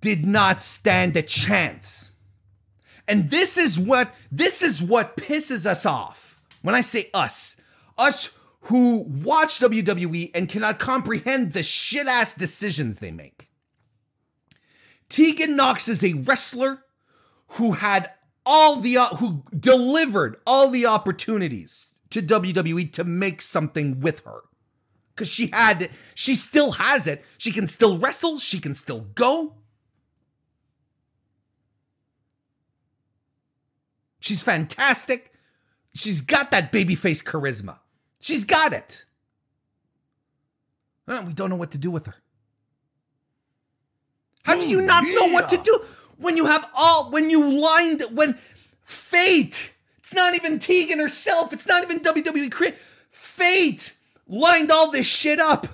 did not stand a chance. And this is what pisses us off. When I say us who watch WWE and cannot comprehend the shit-ass decisions they make. Tegan Nox is a wrestler who had who delivered all the opportunities to WWE to make something with her. Because she still has it. She can still wrestle. She can still go. She's fantastic. She's got that babyface charisma. She's got it. Well, we don't know what to do with her. How do you not know what to do when you have when fate, it's not even Tegan herself, it's not even WWE fate lined all this shit up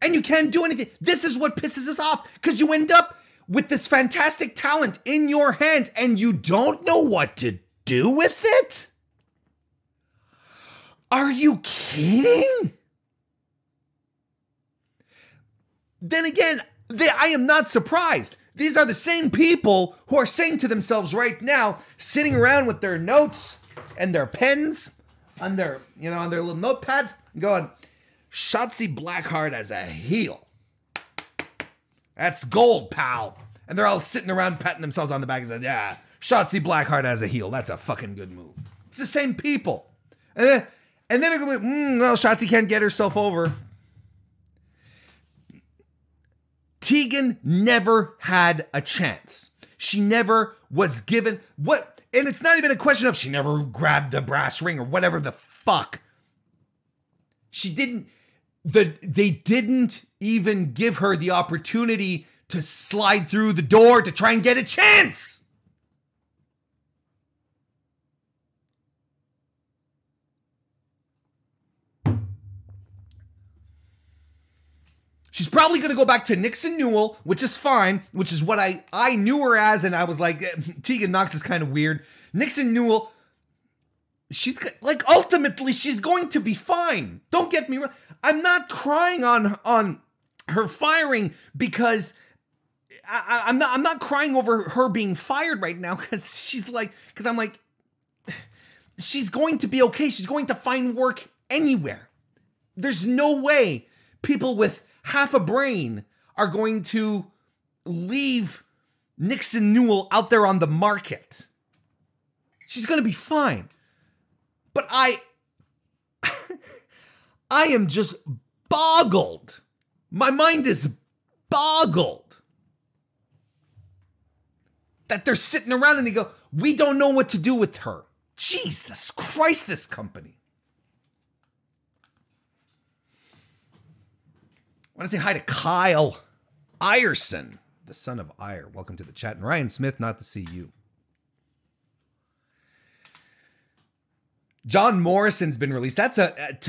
and you can't do anything. This is what pisses us off, because you end up with this fantastic talent in your hands and you don't know what to do with it? Are you kidding? Then again, I am not surprised. These are the same people who are saying to themselves right now, sitting around with their notes and their pens on their, on their little notepads, going, Shotzi Blackheart as a heel. That's gold, pal. And they're all sitting around patting themselves on the back and saying, yeah, Shotzi Blackheart as a heel. That's a fucking good move. It's the same people. And then it goes, well, Shotzi can't get herself over. Tegan never had a chance. She never was given what, and it's not even a question of she never grabbed the brass ring or whatever the fuck. They didn't even give her the opportunity to slide through the door to try and get a chance. She's probably going to go back to Nixon Newell, which is fine, which is what I knew her as, and I was like, Tegan Nox is kind of weird. Nixon Newell, ultimately, she's going to be fine. Don't get me wrong. I'm not crying on her firing, because I'm not crying over her being fired right now, because I'm like, she's going to be okay. She's going to find work anywhere. There's no way people with half a brain are going to leave Nixon Newell out there on the market. She's going to be fine. But I am just boggled. My mind is boggled that they're sitting around and they go, we don't know what to do with her. Jesus Christ, this company. I want to say hi to Kyle Ierson, the son of Iyer. Welcome to the chat. And Ryan Smith, not to see you. John Morrison's been released. That's that's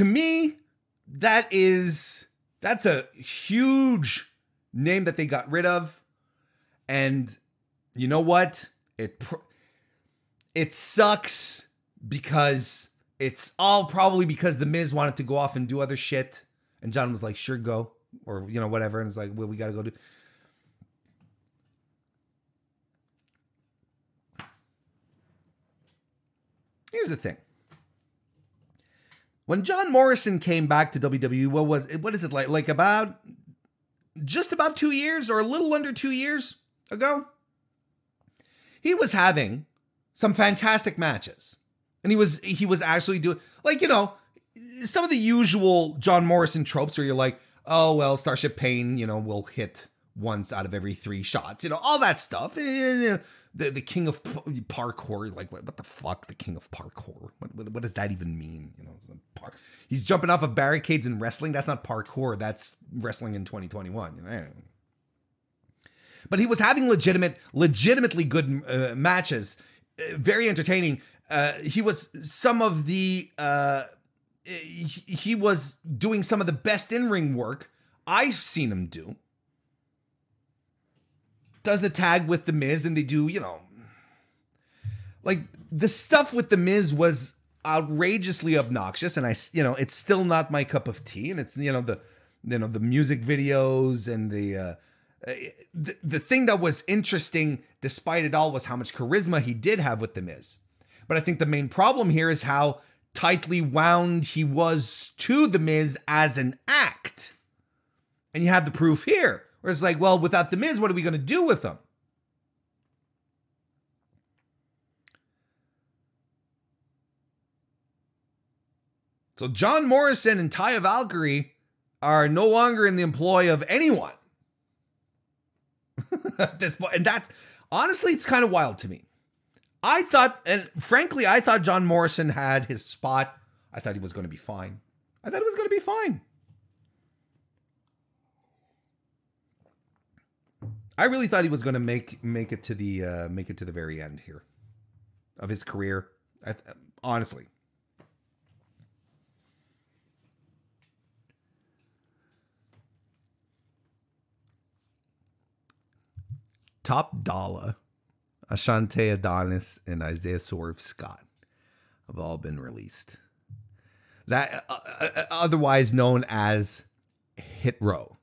a huge name that they got rid of. And you know what? It sucks, because it's all probably because The Miz wanted to go off and do other shit. And John was like, sure, go. Or, whatever. And it's like, well, we got to go do. Here's the thing. When John Morrison came back to WWE, what is it like? Like about 2 years or a little under 2 years ago, he was having some fantastic matches. And he was actually doing, some of the usual John Morrison tropes where you're like, oh, well, Starship Pain, will hit once out of every 3 shots. All that stuff. The king of parkour. Like, what the fuck? The king of parkour. What does that even mean? He's jumping off of barricades and wrestling. That's not parkour. That's wrestling in 2021. But he was having legitimately good matches. Very entertaining. He was doing some of the best in-ring work I've seen him do. Does the tag with The Miz, and they do, you know, like the stuff with The Miz was outrageously obnoxious, and I, you know, it's still not my cup of tea, and it's, you know, the music videos and the thing that was interesting despite it all was how much charisma he did have with The Miz. But I think the main problem here is how tightly wound he was to The Miz as an act. And you have the proof here, where it's like, well, without The Miz, what are we going to do with him? So John Morrison and Taya Valkyrie are no longer in the employ of anyone at this point. And that's, honestly, it's kind of wild to me. I thought, and frankly, I thought John Morrison had his spot. I thought he was going to be fine. I thought he was going to be fine. I really thought he was going to make it to the very end here of his career. Honestly. Top Dollar, Ashante Adonis, and Isaiah Swerve Scott have all been released. That otherwise known as Hit Row.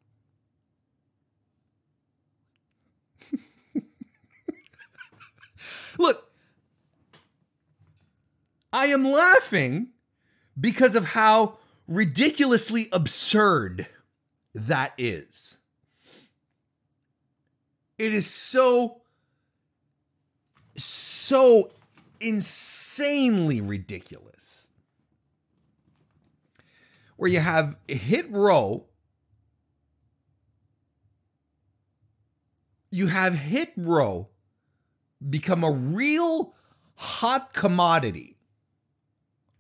Look, I am laughing because of how ridiculously absurd that is. It is so insanely ridiculous. Where you have Hit Row, become a real hot commodity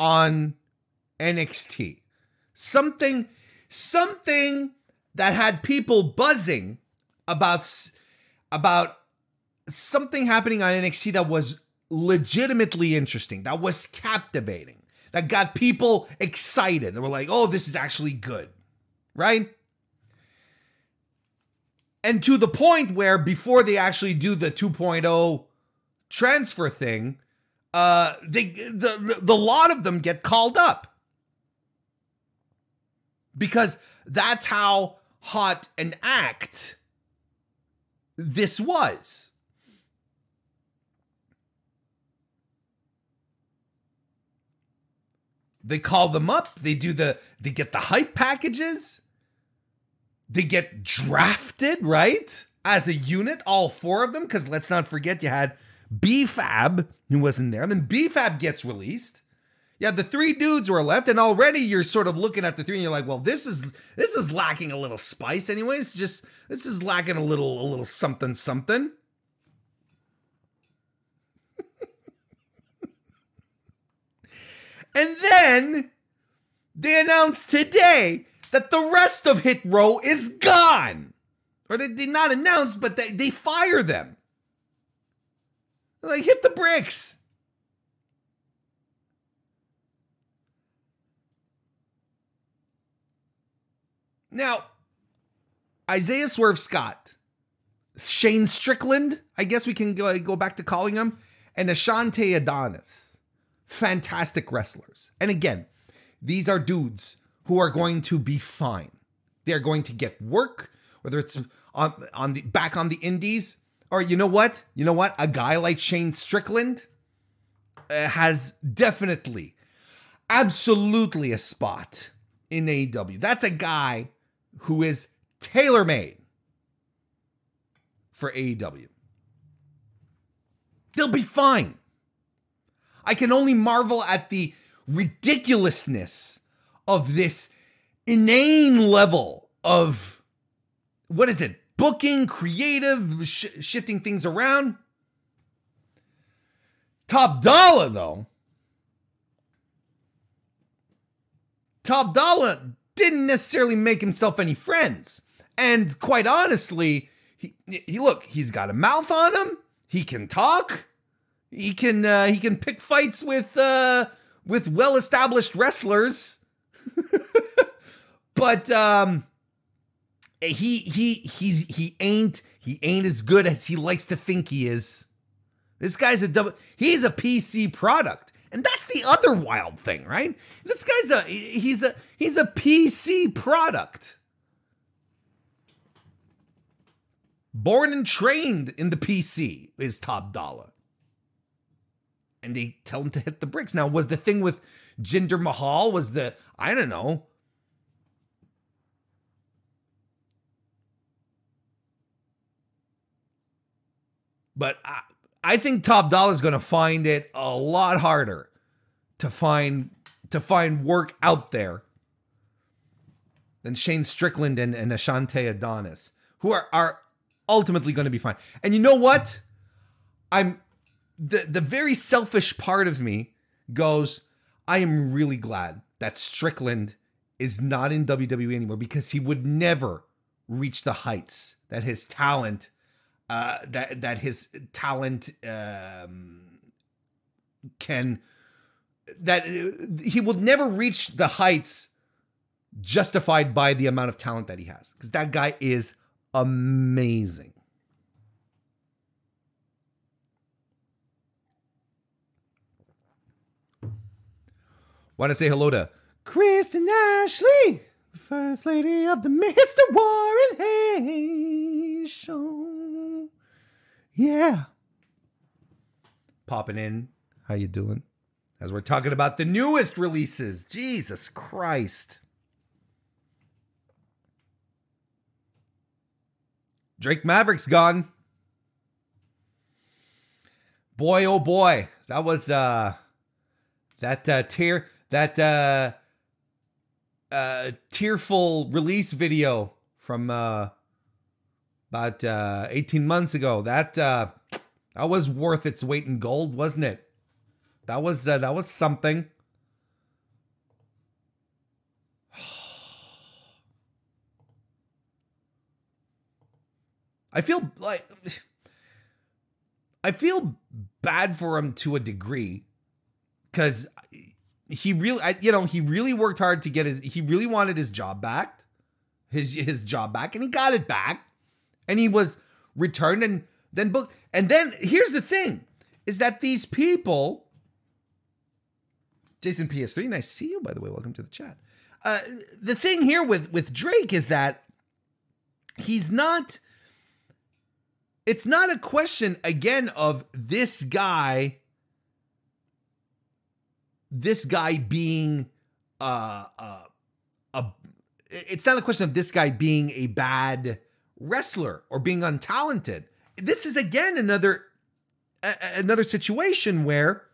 on NXT. Something that had people buzzing about something happening on NXT that was legitimately interesting, that was captivating, that got people excited. They were like, oh, this is actually good, right? And to the point where before they actually do the 2.0 transfer thing, the lot of them get called up because that's how hot an act this was. They call them up. They get the hype packages. They get drafted, right? As a unit, all four of them. Because let's not forget, you had B-Fab, who wasn't there. And then B-Fab gets released. Yeah, the three dudes were left, and already you're sort of looking at the three, and you're like, "Well, this is lacking a little spice, anyway. It's just this is lacking a little something." And then they announced today that the rest of Hit Row is gone, or they did not announce, but they fire them. They're like, hit the bricks. Now, Isaiah Swerve Scott, Shane Strickland, I guess we can go back to calling him, and Ashante Adonis, fantastic wrestlers. And again, these are dudes who are going to be fine. They are going to get work, whether it's on the back on the indies, or you know what, a guy like Shane Strickland has definitely, absolutely a spot in AEW. That's a guy who is tailor-made for AEW. They'll be fine. I can only marvel at the ridiculousness of this inane level of, what is it? Booking, creative, shifting things around. Top Dollar, though. Top Dollar didn't necessarily make himself any friends. And quite honestly, he's got a mouth on him. He can talk. He can pick fights with well-established wrestlers. But He ain't as good as he likes to think he is. This guy's he's a PC product. And that's the other wild thing, right? This guy's he's a PC product. Born and trained in the PC is Top Dollar. And they tell him to hit the bricks. Now, was the thing with Jinder Mahal, was the, I don't know. But I think Top Dollar's going to find it a lot harder to find work out there than Shane Strickland and Ashante Adonis, who are ultimately going to be fine. And you know what? I'm the very selfish part of me goes, I am really glad that Strickland is not in WWE anymore, because he would never reach the heights that his talent he will never reach the heights justified by the amount of talent that he has, because that guy is amazing. Want to say hello to Kristen Ashley, the first lady of the Mr. Warren Hayes Show. Yeah. Popping in. How you doing? As we're talking about the newest releases. Jesus Christ. Drake Maverick's gone. Boy, oh boy. That was, tearful release video from about 18 months ago. That was worth its weight in gold, wasn't it? That was something. I feel bad for him to a degree, because he really worked hard to get it. He really wanted his job back, his job back, and he got it back, and he was returned and then booked. And then here's the thing, is that these people, Jason PS3, nice to see you, by the way. Welcome to the chat. The thing here with Drake is that he's not. It's not a question, again, of this guy being, it's not a question of this guy being a bad wrestler or being untalented. This is, again, another situation where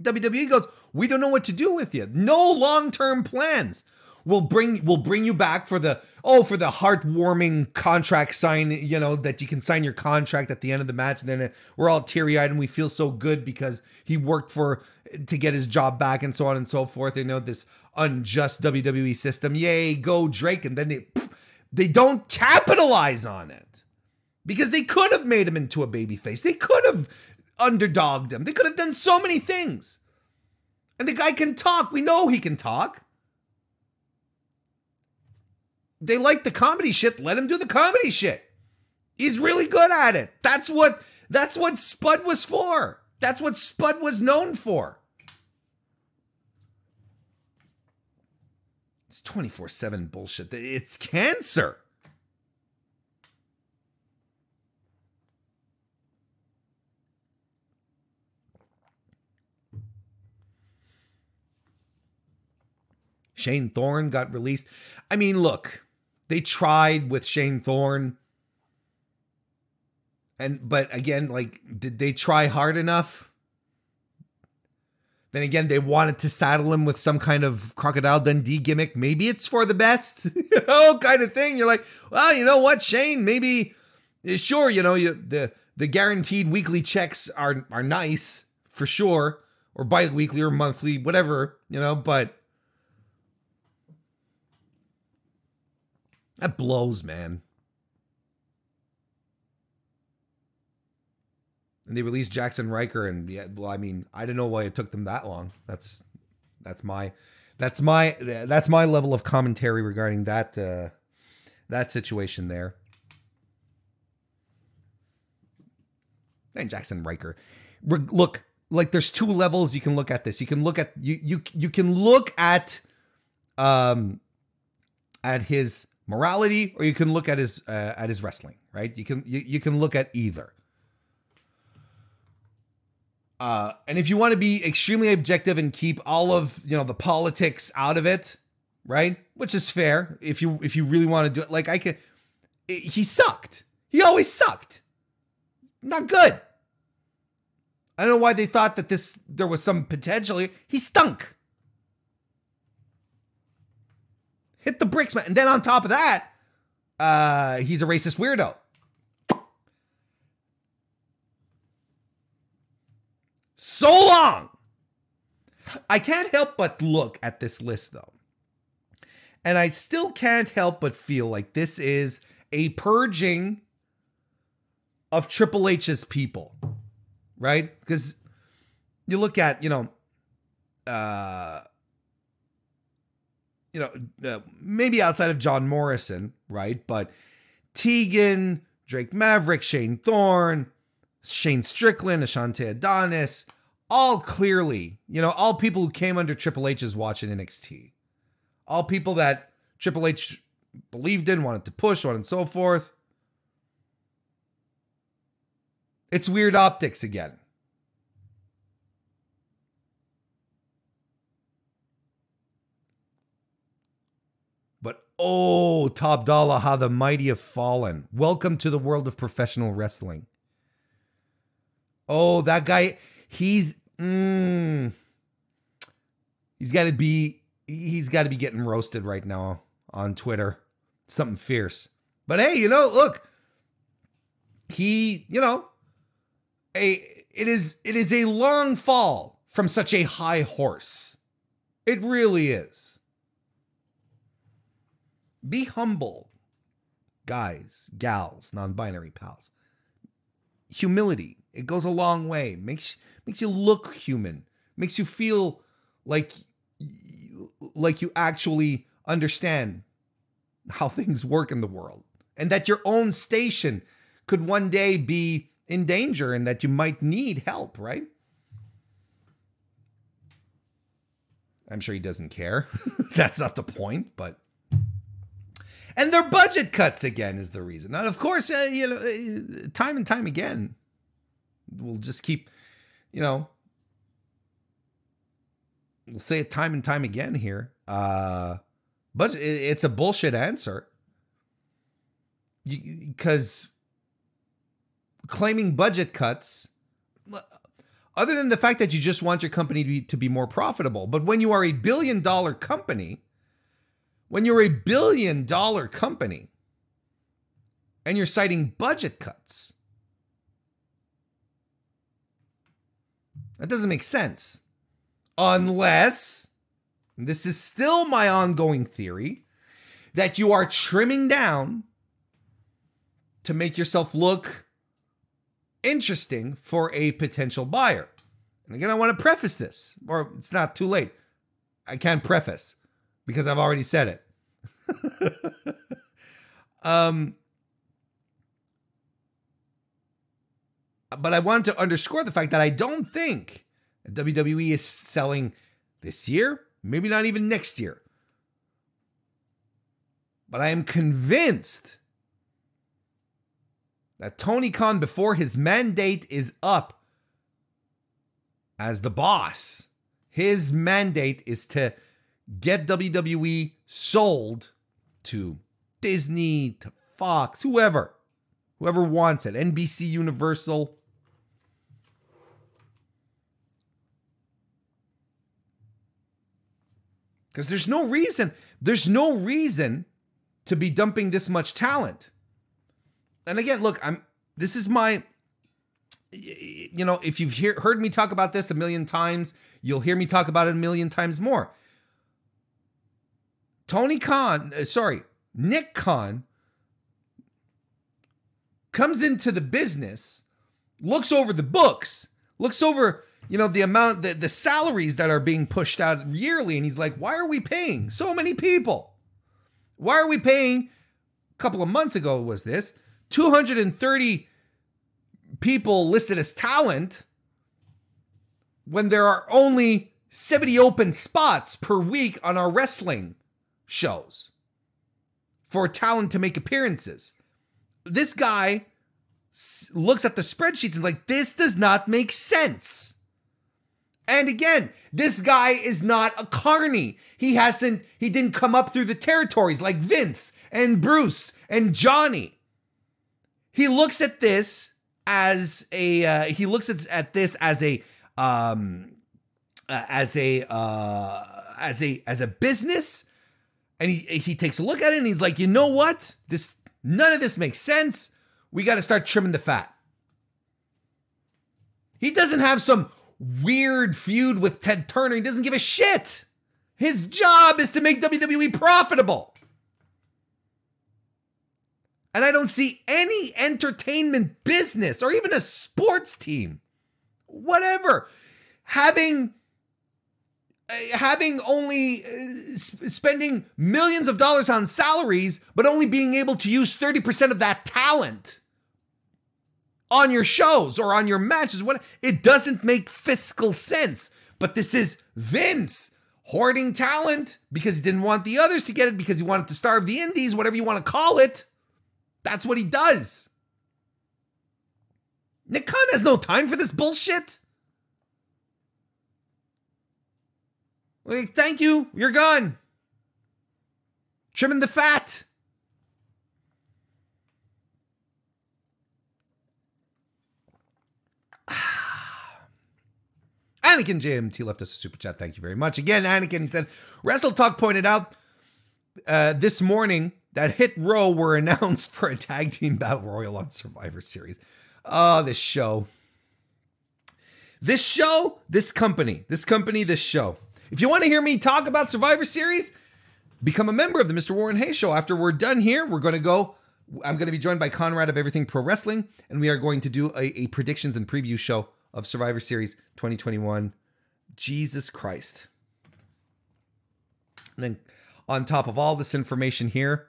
WWE goes, we don't know what to do with you. No long-term plans. We'll bring you back for the heartwarming contract sign, you know, that you can sign your contract at the end of the match. And then we're all teary-eyed and we feel so good because he worked to get his job back and so on and so forth. You know, this unjust WWE system. Yay, go Drake. And then they don't capitalize on it, because they could have made him into a babyface. They could have underdogged him. They could have done so many things. And the guy can talk. We know he can talk. They like the comedy shit. Let him do the comedy shit. He's really good at it. That's what Spud was for. That's what Spud was known for. It's 24/7 bullshit. It's cancer. Shane Thorne got released. I mean, look. They tried with Shane Thorne, but again, like, did they try hard enough? Then again, they wanted to saddle him with some kind of Crocodile Dundee gimmick. Maybe it's for the best, you know, kind of thing. You're like, well, you know what, Shane? Maybe, sure, you know, the guaranteed weekly checks are nice for sure, or bi-weekly or monthly, whatever, you know, but. That blows, man. And they released Jackson Riker, and yeah, well, I mean, I don't know why it took them that long. That's my level of commentary regarding that that situation there. And Jackson Riker. Look, like there's two levels you can look at this. You can look at you can look at his morality, or you can look at his wrestling, right? You can look at either. And if you want to be extremely objective and keep all of, you know, the politics out of it, right? Which is fair. If you really want to do it, like I can, he sucked. He always sucked. Not good. I don't know why they thought that this, there was some potential. He stunk. Hit the bricks, man. And then on top of that, he's a racist weirdo. So long. I can't help but look at this list, though. And I still can't help but feel like this is a purging of Triple H's people, right? Because you look at, maybe outside of John Morrison, right? But Tegan, Drake Maverick, Shane Thorne, Shane Strickland, Ashante Adonis, all clearly, all people who came under Triple H's watch in NXT. All people that Triple H believed in, wanted to push on and so forth. It's weird optics again. Oh, Top Dollar, how the mighty have fallen. Welcome to the world of professional wrestling. Oh, that guy, he's got to be getting roasted right now on Twitter. Something fierce. But hey, look, it is a long fall from such a high horse. It really is. Be humble, guys, gals, non-binary pals. Humility, it goes a long way. Makes you look human. Makes you feel like you actually understand how things work in the world. And that your own station could one day be in danger and that you might need help, right? I'm sure he doesn't care. That's not the point, but... And their budget cuts again is the reason. And of course, time and time again, we'll just keep, we'll say it time and time again here. But it's a bullshit answer, because claiming budget cuts, other than the fact that you just want your company to be more profitable, but when you are a billion-dollar company. When you're a billion-dollar company and you're citing budget cuts, that doesn't make sense. Unless, and this is still my ongoing theory, that you are trimming down to make yourself look interesting for a potential buyer. And again, I want to preface this, or it's not too late. I can't preface. Because I've already said it. But I want to underscore the fact that I don't think WWE is selling this year, maybe not even next year. But I am convinced that Tony Khan, before his mandate is up as the boss, his mandate is to get WWE sold to Disney, to Fox, whoever wants it, NBC, Universal. Because there's no reason to be dumping this much talent. And again, look, if you've heard me talk about this a million times, you'll hear me talk about it a million times more. Nick Khan comes into the business, looks over the books, looks over, the amount, the salaries that are being pushed out yearly. And he's like, why are we paying so many people? Why are we paying couple of months ago was this, 230 people listed as talent when there are only 70 open spots per week on our wrestling shows for talent to make appearances. This guy looks at the spreadsheets and like, this does not make sense. And again, this guy is not a carny. He didn't come up through the territories like Vince and Bruce and Johnny. He looks at this as a business, and he takes a look at it and he's like, you know what? None of this makes sense. We got to start trimming the fat. He doesn't have some weird feud with Ted Turner. He doesn't give a shit. His job is to make WWE profitable. And I don't see any entertainment business or even a sports team, whatever, having only spending millions of dollars on salaries, but only being able to use 30% of that talent on your shows or on your matches. It doesn't make fiscal sense. But this is Vince hoarding talent because he didn't want the others to get it, because he wanted to starve the indies, whatever you want to call it. That's what he does. Nick Khan has no time for this bullshit. Like, thank you. You're gone. Trimming the fat. Anakin JMT left us a super chat. Thank you very much. Again, Anakin, he said, Wrestle Talk pointed out this morning that Hit Row were announced for a tag team battle royal on Survivor Series. Oh, this show. This show, this company. This company, this show. If you want to hear me talk about Survivor Series, become a member of the Mr. Warren Hayes Show. After we're done here, I'm going to be joined by Conrad of Everything Pro Wrestling, and we are going to do a predictions and preview show of Survivor Series 2021. Jesus Christ. And then on top of all this information here,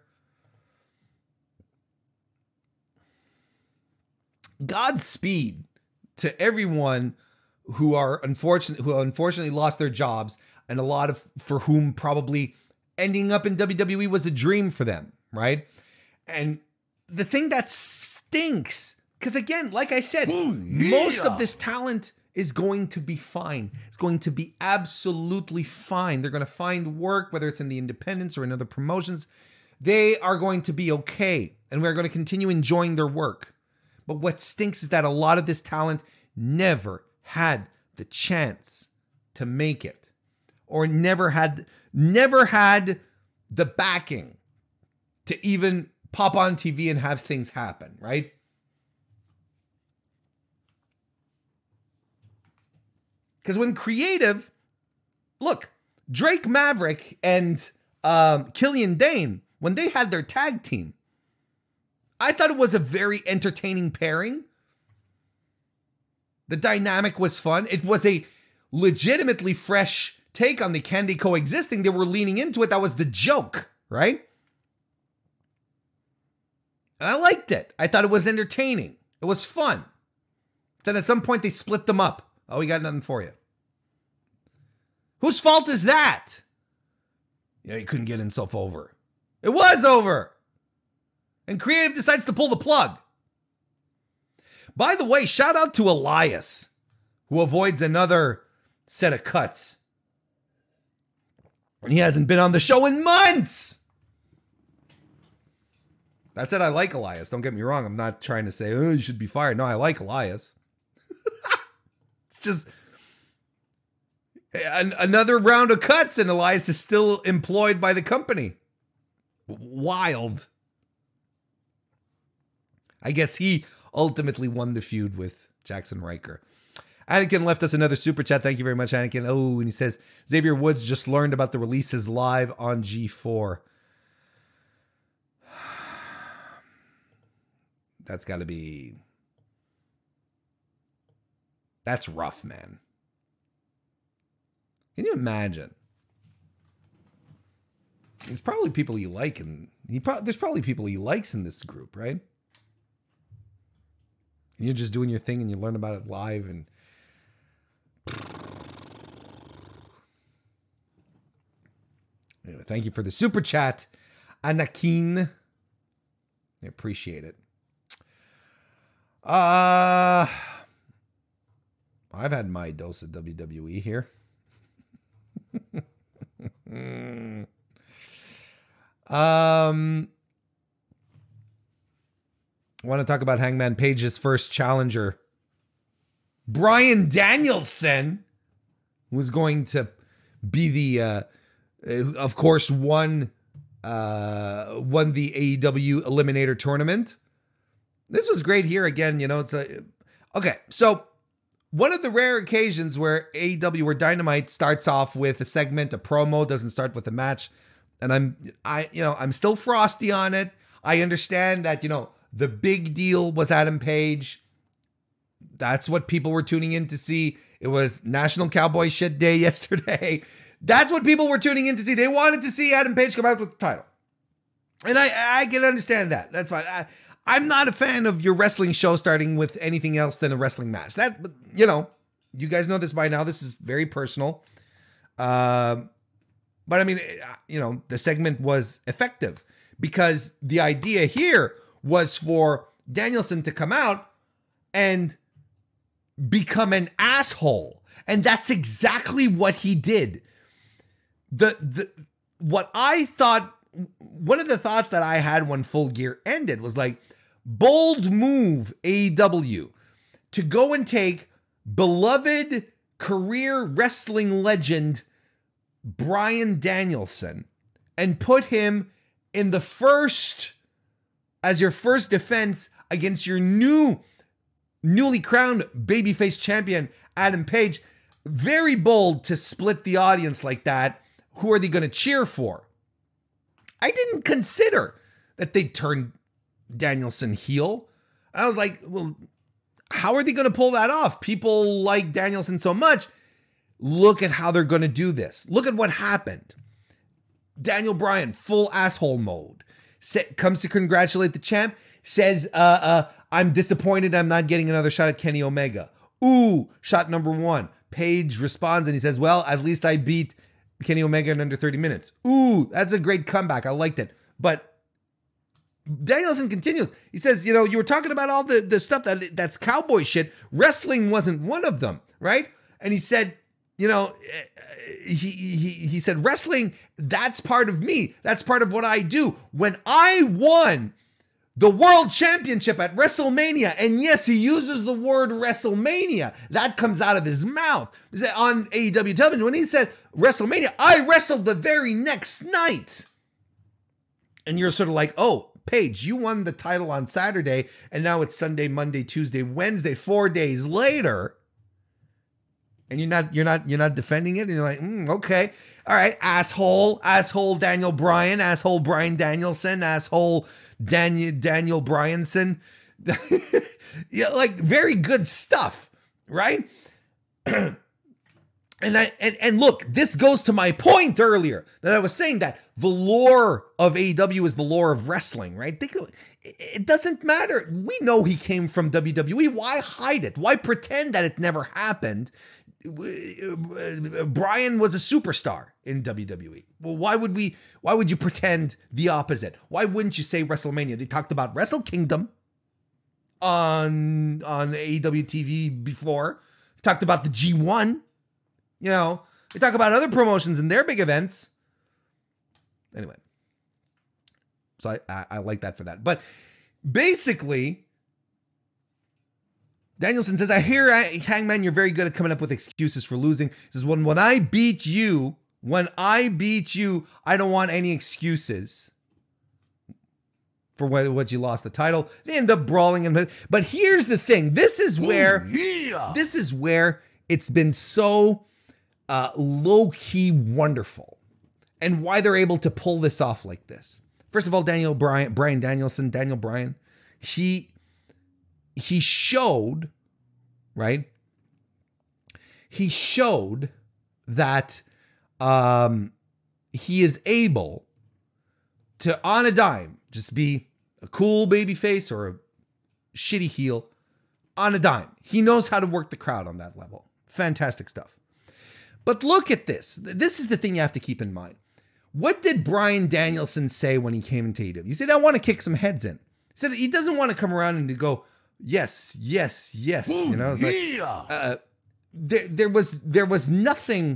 Godspeed to everyone who unfortunately lost their jobs, and a lot of for whom probably ending up in WWE was a dream for them, right? And the thing that stinks, because again, like I said, most of this talent is going to be fine. It's going to be absolutely fine. They're going to find work, whether it's in the independents or in other promotions. They are going to be okay, and we're going to continue enjoying their work. But what stinks is that a lot of this talent never had the chance to make it, or never had the backing to even pop on TV and have things happen, right? Because when creative, look, Drake Maverick and Killian Dane, when they had their tag team, I thought it was a very entertaining pairing. The dynamic was fun. It was a legitimately fresh take on the can they coexisting. They were leaning into it. That was the joke, right? And I liked it. I thought it was entertaining. It was fun. Then at some point they split them up. Oh, we got nothing for you. Whose fault is that? Yeah, he couldn't get himself over. It was over. And creative decides to pull the plug. By the way, shout out to Elias, who avoids another set of cuts. And he hasn't been on the show in months. That said, I like Elias. Don't get me wrong. I'm not trying to say, oh, you should be fired. No, I like Elias. It's just another round of cuts, and Elias is still employed by the company. Wild. I guess he ultimately won the feud with Jackson Riker. Anakin left us another super chat. Thank you very much, Anakin. Oh, and he says, Xavier Woods just learned about the releases live on G4. That's got to be... That's rough, man. Can you imagine? There's probably people you like, and there's probably people he likes in this group, right? And you're just doing your thing, and you learn about it live, and anyway, thank you for the super chat, Anakin. I appreciate it. I've had my dose of WWE here. I want to talk about Hangman Page's first challenger. Brian Danielson was going to be the, of course, won the AEW Eliminator Tournament. This was great here again, you know, okay, so one of the rare occasions where AEW, where Dynamite starts off with a segment, a promo, doesn't start with a match. And I'm still frosty on it. I understand that, you know, the big deal was Adam Page. That's what people were tuning in to see. It was National Cowboy Shit Day yesterday. That's what people were tuning in to see. They wanted to see Adam Page come out with the title. And I can understand that. That's fine. I'm not a fan of your wrestling show starting with anything else than a wrestling match. That, you know, you guys know this by now. This is very personal. But I mean, you know, the segment was effective because the idea here was for Danielson to come out and become an asshole. And that's exactly what he did. One of the thoughts that I had when Full Gear ended was like, bold move, AEW, to go and take beloved career wrestling legend Brian Danielson and put him in the first, as your first defense against your newly crowned babyface champion, Adam Page. Very bold to split the audience like that. Who are they going to cheer for? I didn't consider that they'd turn Danielson heel. I was like, well, how are they going to pull that off? People like Danielson so much. Look at how they're going to do this. Look at what happened. Daniel Bryan, full asshole mode. Comes to congratulate the champ. Says, I'm disappointed I'm not getting another shot at Kenny Omega. Ooh, shot number one. Page responds and he says, well, at least I beat Kenny Omega in under 30 minutes. Ooh, that's a great comeback. I liked it. But Danielson continues. He says, you know, you were talking about all the stuff that's cowboy shit. Wrestling wasn't one of them, right? And he said, you know, he said, wrestling, that's part of me. That's part of what I do. When I won the world championship at WrestleMania, and yes, he uses the word WrestleMania. That comes out of his mouth. On AEW television, when he said WrestleMania, I wrestled the very next night. And you're sort of like, oh, Paige, you won the title on Saturday, and now it's Sunday, Monday, Tuesday, Wednesday, 4 days later. And you're not defending it. And you're like, okay. All right. Asshole Daniel Bryan, asshole Bryan Danielson, asshole Daniel Bryanson. Yeah, like very good stuff. Right. And look, this goes to my point earlier that I was saying that the lore of AEW is the lore of wrestling, right? It doesn't matter. We know he came from WWE. Why hide it? Why pretend that it never happened? Brian was a superstar in WWE. Well, why would you pretend the opposite? Why wouldn't you say WrestleMania? They talked about Wrestle Kingdom on AEW TV before. Talked about the G1. You know, they talk about other promotions and their big events. Anyway. So I like that for that. But basically, Danielson says, I hear, Hangman, you're very good at coming up with excuses for losing. He says, when I beat you, I don't want any excuses for what you lost the title. They end up brawling. But here's the thing. This is where it's been so low-key wonderful, and why they're able to pull this off like this. First of all, Brian Danielson, he showed, right? He showed that he is able to, on a dime, just be a cool baby face or a shitty heel on a dime. He knows how to work the crowd on that level. Fantastic stuff. But look at this. This is the thing you have to keep in mind. What did Brian Danielson say when he came into AEW? He said, I want to kick some heads in. He said he doesn't want to come around and go, yes, yes, yes. Ooh, you know, it's like, there was nothing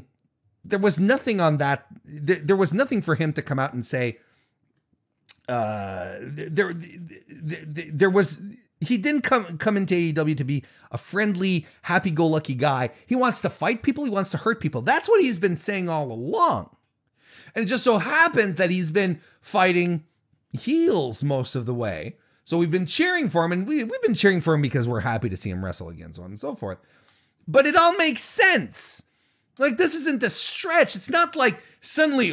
on that. There was nothing for him to come out and say, he didn't come into AEW to be a friendly, happy-go-lucky guy. He wants to fight people. He wants to hurt people. That's what he's been saying all along. And it just so happens that he's been fighting heels most of the way. So we've been cheering for him, and we've been cheering for him because we're happy to see him wrestle again, so on and so forth. But it all makes sense. Like, this isn't a stretch. It's not like suddenly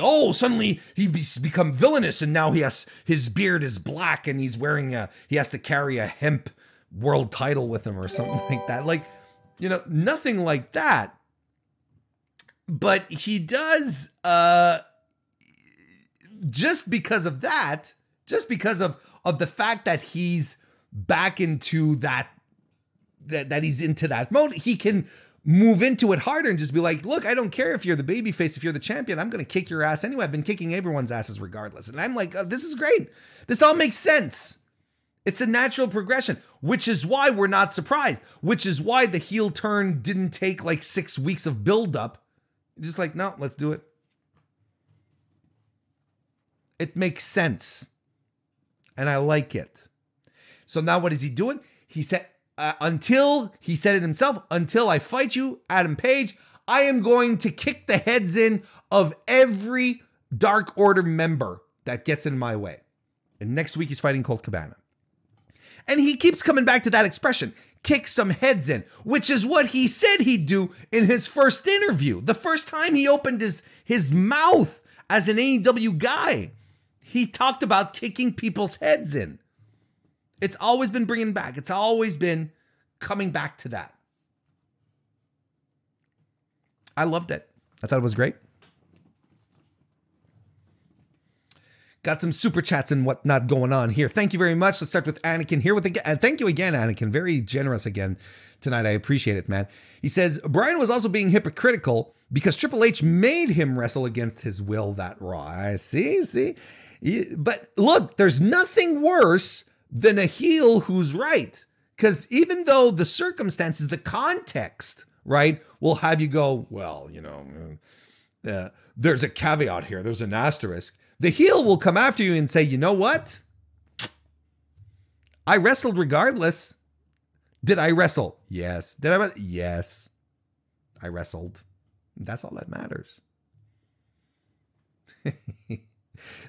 he's become villainous and now his beard is black and he's wearing he has to carry a hemp world title with him or something like that. Like, you know, nothing like that. But he does, just because of that, just because of the fact that he's back into that he's into that mode, he can move into it harder and just be like, look, I don't care if you're the babyface, if you're the champion, I'm going to kick your ass anyway. I've been kicking everyone's asses regardless. And I'm like, oh, this is great. This all makes sense. It's a natural progression, which is why we're not surprised, which is why the heel turn didn't take like 6 weeks of buildup. Just like, no, let's do it. It makes sense. And I like it. So now what is he doing? He said, until I fight you, Adam Page, I am going to kick the heads in of every Dark Order member that gets in my way. And next week he's fighting Colt Cabana. And he keeps coming back to that expression, kick some heads in, which is what he said he'd do in his first interview. The first time he opened his mouth as an AEW guy, he talked about kicking people's heads in. It's always been bringing back. It's always been coming back to that. I loved it. I thought it was great. Got some super chats and whatnot going on here. Thank you very much. Let's start with Anakin here. Thank you again, Anakin. Very generous again tonight. I appreciate it, man. He says, Brian was also being hypocritical because Triple H made him wrestle against his will that Raw. I see. But look, there's nothing worse than a heel who's right. Because even though the circumstances, the context, right, will have you go, well, you know, there's a caveat here. There's an asterisk. The heel will come after you and say, you know what? I wrestled regardless. Did I wrestle? Yes. Did I wrestle? Yes. I wrestled. That's all that matters.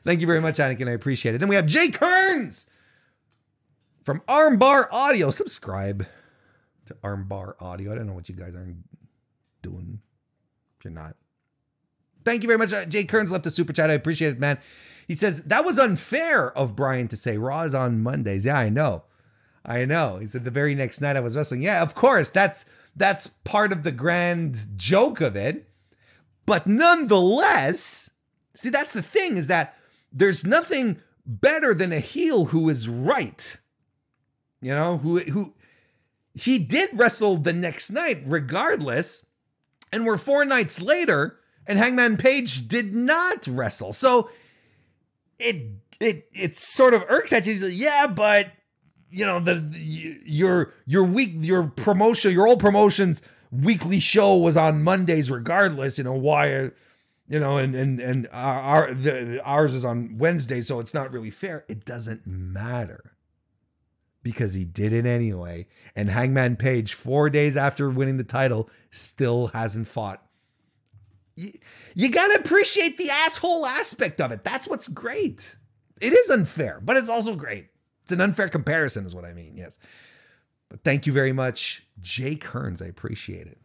Thank you very much, Anakin. I appreciate it. Then we have Jay Kearns. From Armbar Audio, subscribe to Armbar Audio. I don't know what you guys aren't doing if you're not. Thank you very much. Jay Kearns left a super chat. I appreciate it, man. He says, that was unfair of Brian to say Raw is on Mondays. Yeah, I know. He said the very next night I was wrestling. Yeah, of course. That's part of the grand joke of it. But nonetheless, see, that's the thing is that there's nothing better than a heel who is right. You know, who he did wrestle the next night regardless, and we're 4 nights later and Hangman Page did not wrestle. So it sort of irks at you. He's like, yeah, but you know, your old promotion's weekly show was on Mondays regardless, you know, why, you know, and ours is on Wednesday, so it's not really fair. It doesn't matter. Because he did it anyway. And Hangman Page, 4 days after winning the title, still hasn't fought. You got to appreciate the asshole aspect of it. That's what's great. It is unfair, but it's also great. It's an unfair comparison is what I mean, yes. But thank you very much, Jay Kearns. I appreciate it.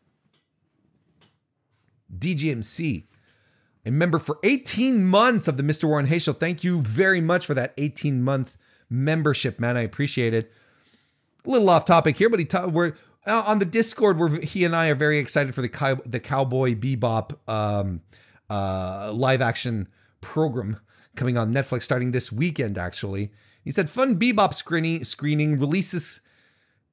DGMC, a member for 18 months of the Mr. Warren Hayes Show. Thank you very much for that 18-month membership, man. I appreciate it. A little off topic here, but we're on the Discord where he and I are very excited for the Cowboy Bebop live action program coming on Netflix starting this weekend, actually. He said, Fun Bebop screening releases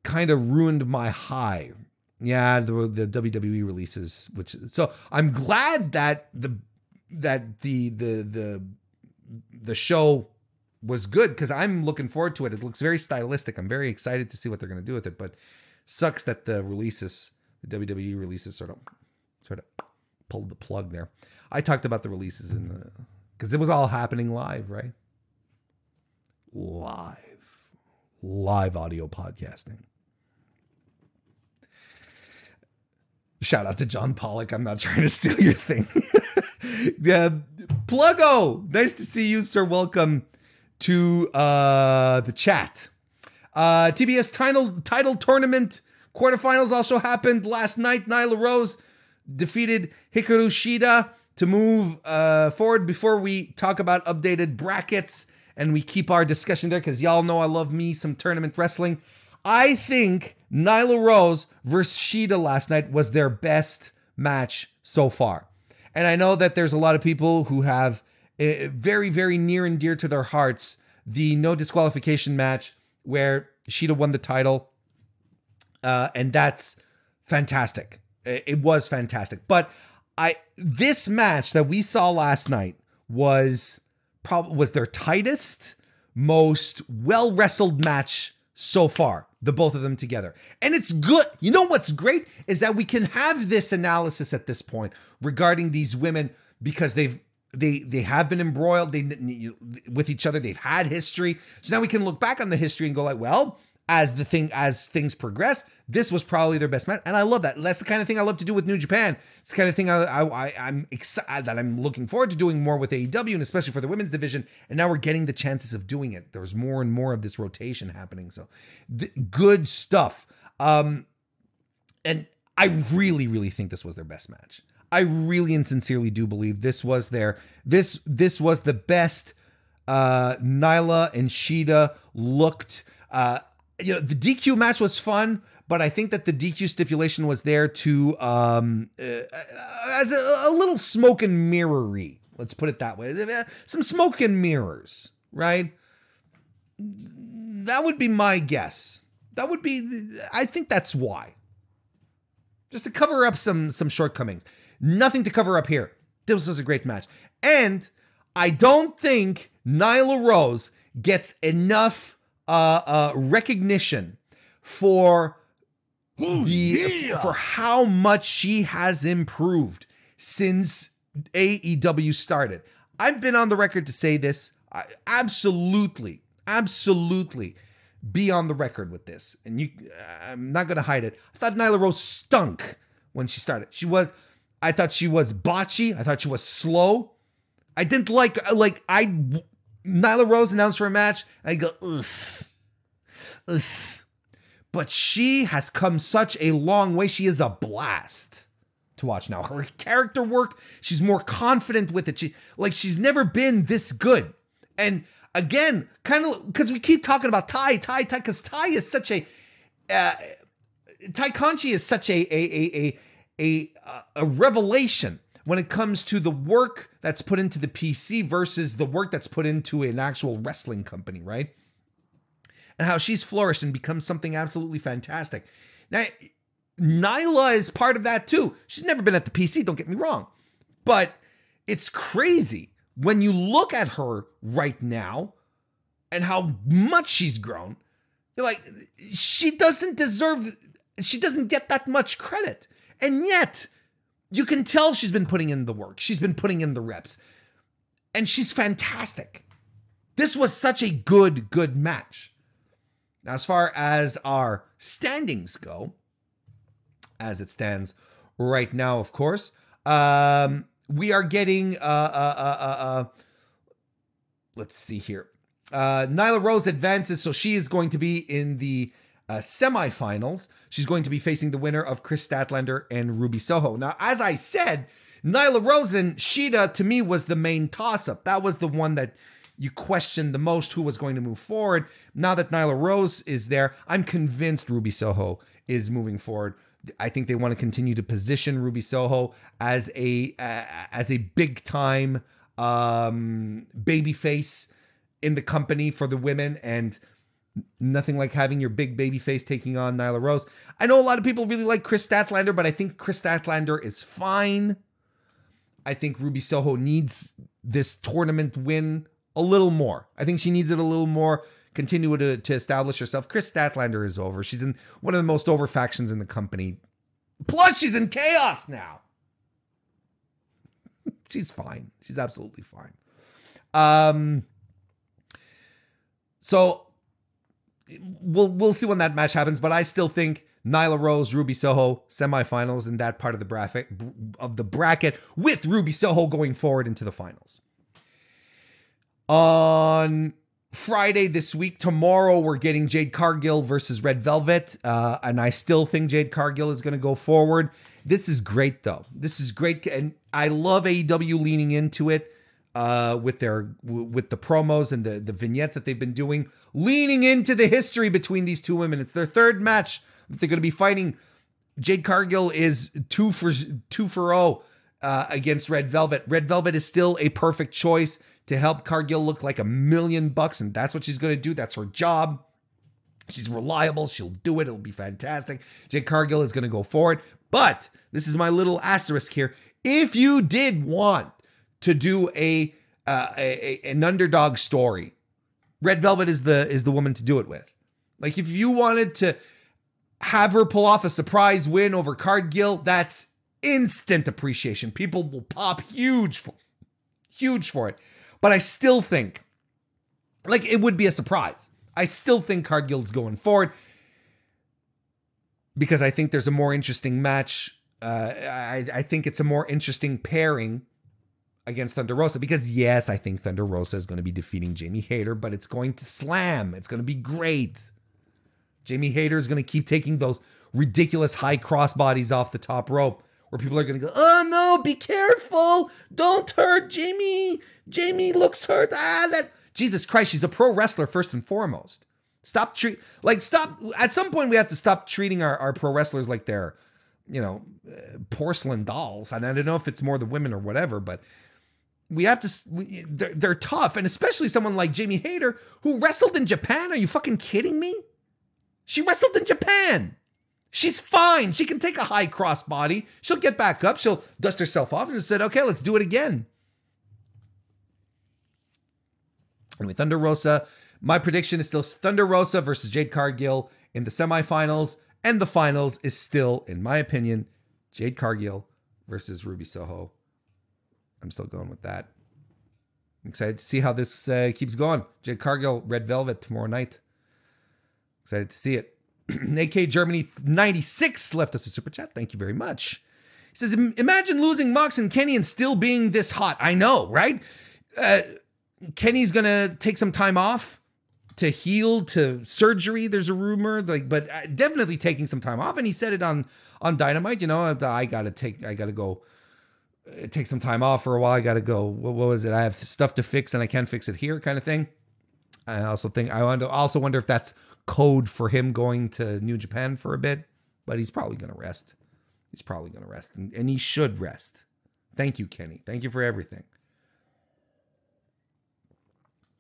kind of ruined my high. Yeah, the WWE releases, which, so I'm glad that the show was good, because I'm looking forward to it. It looks very stylistic. I'm very excited to see what they're going to do with it, but sucks that the WWE releases sort of pulled the plug there. I talked about the releases because it was all happening live, right? Live audio podcasting. Shout out to John Pollock. I'm not trying to steal your thing. Yeah, Pluggo, nice to see you, sir. Welcome to the chat. TBS title tournament quarterfinals also happened last night. Nyla Rose defeated Hikaru Shida to move forward. Before we talk about updated brackets and we keep our discussion there, because y'all know I love me some tournament wrestling, I think Nyla Rose versus Shida last night was their best match so far. And I know that there's a lot of people who have very, very near and dear to their hearts the no disqualification match where Shida won the title. And that's fantastic. It was fantastic. But this match that we saw last night was their tightest, most well-wrestled match so far, the both of them together. And it's good. You know what's great is that we can have this analysis at this point regarding these women, because they have been embroiled with each other. They've had history. So now we can look back on the history and go like, well, as things progress, this was probably their best match. And I love that. That's the kind of thing I love to do with New Japan. It's the kind of thing I'm excited that I'm looking forward to doing more with AEW, and especially for the women's division. And now we're getting the chances of doing it. There's more and more of this rotation happening. So good stuff. And I really, really think this was their best match. I really and sincerely do believe this was this was the best Nyla and Shida looked. The DQ match was fun, but I think that the DQ stipulation was there to as a little smoke and mirrory. Let's put it that way. Some smoke and mirrors, right? That would be my guess. I think that's why. Just to cover up some shortcomings. Nothing to cover up here. This was a great match. And I don't think Nyla Rose gets enough recognition for for how much she has improved since AEW started. I've been on the record to say this. I absolutely be on the record with this. And I'm not going to hide it. I thought Nyla Rose stunk when she started. I thought she was botchy. I thought she was slow. I didn't like Nyla Rose announced for a match, I go, ugh. But she has come such a long way. She is a blast to watch now. Her character work, she's more confident with it. She's never been this good. And again, kind of, because we keep talking about Ty, because Ty Conchi is such a revelation when it comes to the work that's put into the PC versus the work that's put into an actual wrestling company, right? And how she's flourished and become something absolutely fantastic. Now, Nyla is part of that too. She's never been at the PC, don't get me wrong. But it's crazy when you look at her right now and how much she's grown. You're like, she doesn't get that much credit. And yet, you can tell she's been putting in the work. She's been putting in the reps. And she's fantastic. This was such a good match. Now, as far as our standings go, as it stands right now, of course, we are getting, let's see here. Nyla Rose advances, so she is going to be in the semifinals. She's going to be facing the winner of Chris Statlander and Ruby Soho. Now, as I said, Nyla Rose and Shida to me was the main toss-up. That was the one that you questioned the most, who was going to move forward. Now that Nyla Rose is there, I'm convinced Ruby Soho is moving forward. I think they want to continue to position Ruby Soho as a big-time babyface in the company for the women, and nothing like having your big babyface taking on Nyla Rose. I know a lot of people really like Chris Statlander, but I think Chris Statlander is fine. I think Ruby Soho needs this tournament win a little more. I think she needs it a little more. Continue to establish herself. Chris Statlander is over. She's in one of the most over factions in the company. Plus, she's in Chaos now. She's fine. She's absolutely fine. So we'll see when that match happens, but I still think Nyla Rose, Ruby Soho, semifinals in that part of the bracket, with Ruby Soho going forward into the finals. On Friday this week, tomorrow, we're getting Jade Cargill versus Red Velvet, and I still think Jade Cargill is going to go forward. This is great, though. This is great, and I love AEW leaning into it with the promos and the vignettes that they've been doing, leaning into the history between these two women. It's their third match that they're going to be fighting. Jade Cargill is 2-0 against Red Velvet. Red Velvet is still a perfect choice to help Cargill look like $1 million bucks, and that's what she's going to do. That's her job. She's reliable. She'll do it. It'll be fantastic. Jade Cargill is going to go forward, but this is my little asterisk here. If you did want to do an underdog story, Red Velvet is the woman to do it with. Like, if you wanted to have her pull off a surprise win over Cargill, that's instant appreciation. People will pop huge for it. But I still think, like, it would be a surprise. I still think Cargill's going forward because I think there's a more interesting match. I think it's a more interesting pairing against Thunder Rosa, because yes, I think Thunder Rosa is going to be defeating Jamie Hayter, but it's going to slam. It's going to be great. Jamie Hayter is going to keep taking those ridiculous high crossbodies off the top rope where people are going to go, oh no, be careful. Don't hurt Jamie. Jamie looks hurt. Jesus Christ, she's a pro wrestler first and foremost. At some point we have to stop treating our pro wrestlers like they're, porcelain dolls. And I don't know if it's more the women or whatever, but we have to, they're tough. And especially someone like Jamie Hayter, who wrestled in Japan. Are you fucking kidding me? She wrestled in Japan. She's fine. She can take a high crossbody. She'll get back up. She'll dust herself off and said, okay, let's do it again. Anyway, Thunder Rosa. My prediction is still Thunder Rosa versus Jade Cargill in the semifinals. And the finals is still, in my opinion, Jade Cargill versus Ruby Soho. I'm still going with that. I'm excited to see how this keeps going. Jade Cargill, Red Velvet tomorrow night. Excited to see it. AK Germany 96 left us a super chat. Thank you very much. He says, imagine losing Mox and Kenny and still being this hot. I know, right? Kenny's going to take some time off to heal, to surgery. There's a rumor, but definitely taking some time off. And he said it on Dynamite, I got to take some time off for a while. I got to go. What was it? I have stuff to fix and I can't fix it here kind of thing. I also wonder if that's code for him going to New Japan for a bit, but he's probably going to rest. And he should rest. Thank you, Kenny. Thank you for everything.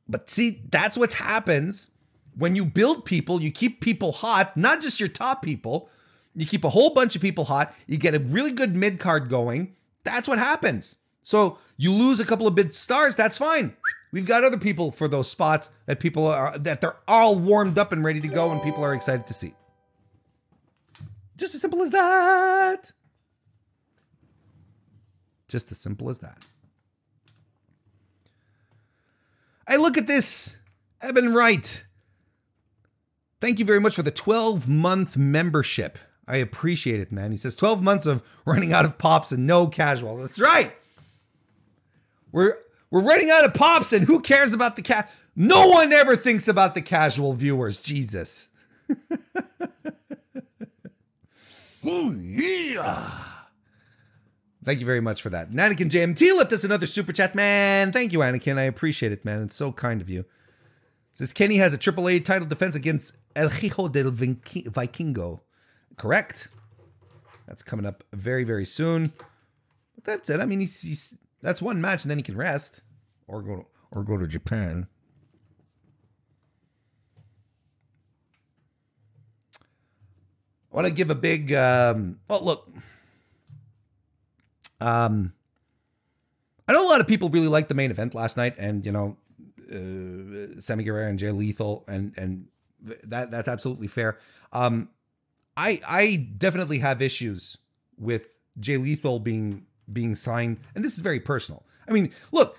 But see, that's what happens when you build people. You keep people hot, not just your top people. You keep a whole bunch of people hot. You get a really good mid card going. That's what happens. So you lose a couple of big stars. That's fine. We've got other people for those spots that they're all warmed up and ready to go, and people are excited to see. Just as simple as that. Hey, look at this. Evan Wright. Thank you very much for the 12-month membership. I appreciate it, man. He says 12 months of running out of pops and no casuals. That's right. We're running out of pops, and who cares about the No one ever thinks about the casual viewers. Jesus. Oh, yeah. Thank you very much for that. And Anakin JMT left us another super chat, man. Thank you, Anakin. I appreciate it, man. It's so kind of you. It says, Kenny has a AAA title defense against El Hijo del Vikingo. Correct. That's coming up very, very soon. But that's it. I mean, he's that's one match, and then he can rest. or go to Japan. I want to give a big I know a lot of people really liked the main event last night, and you know, Sammy Guerrero and Jay Lethal, and that's absolutely fair. I definitely have issues with Jay Lethal being signed, and this is very personal. I mean, look,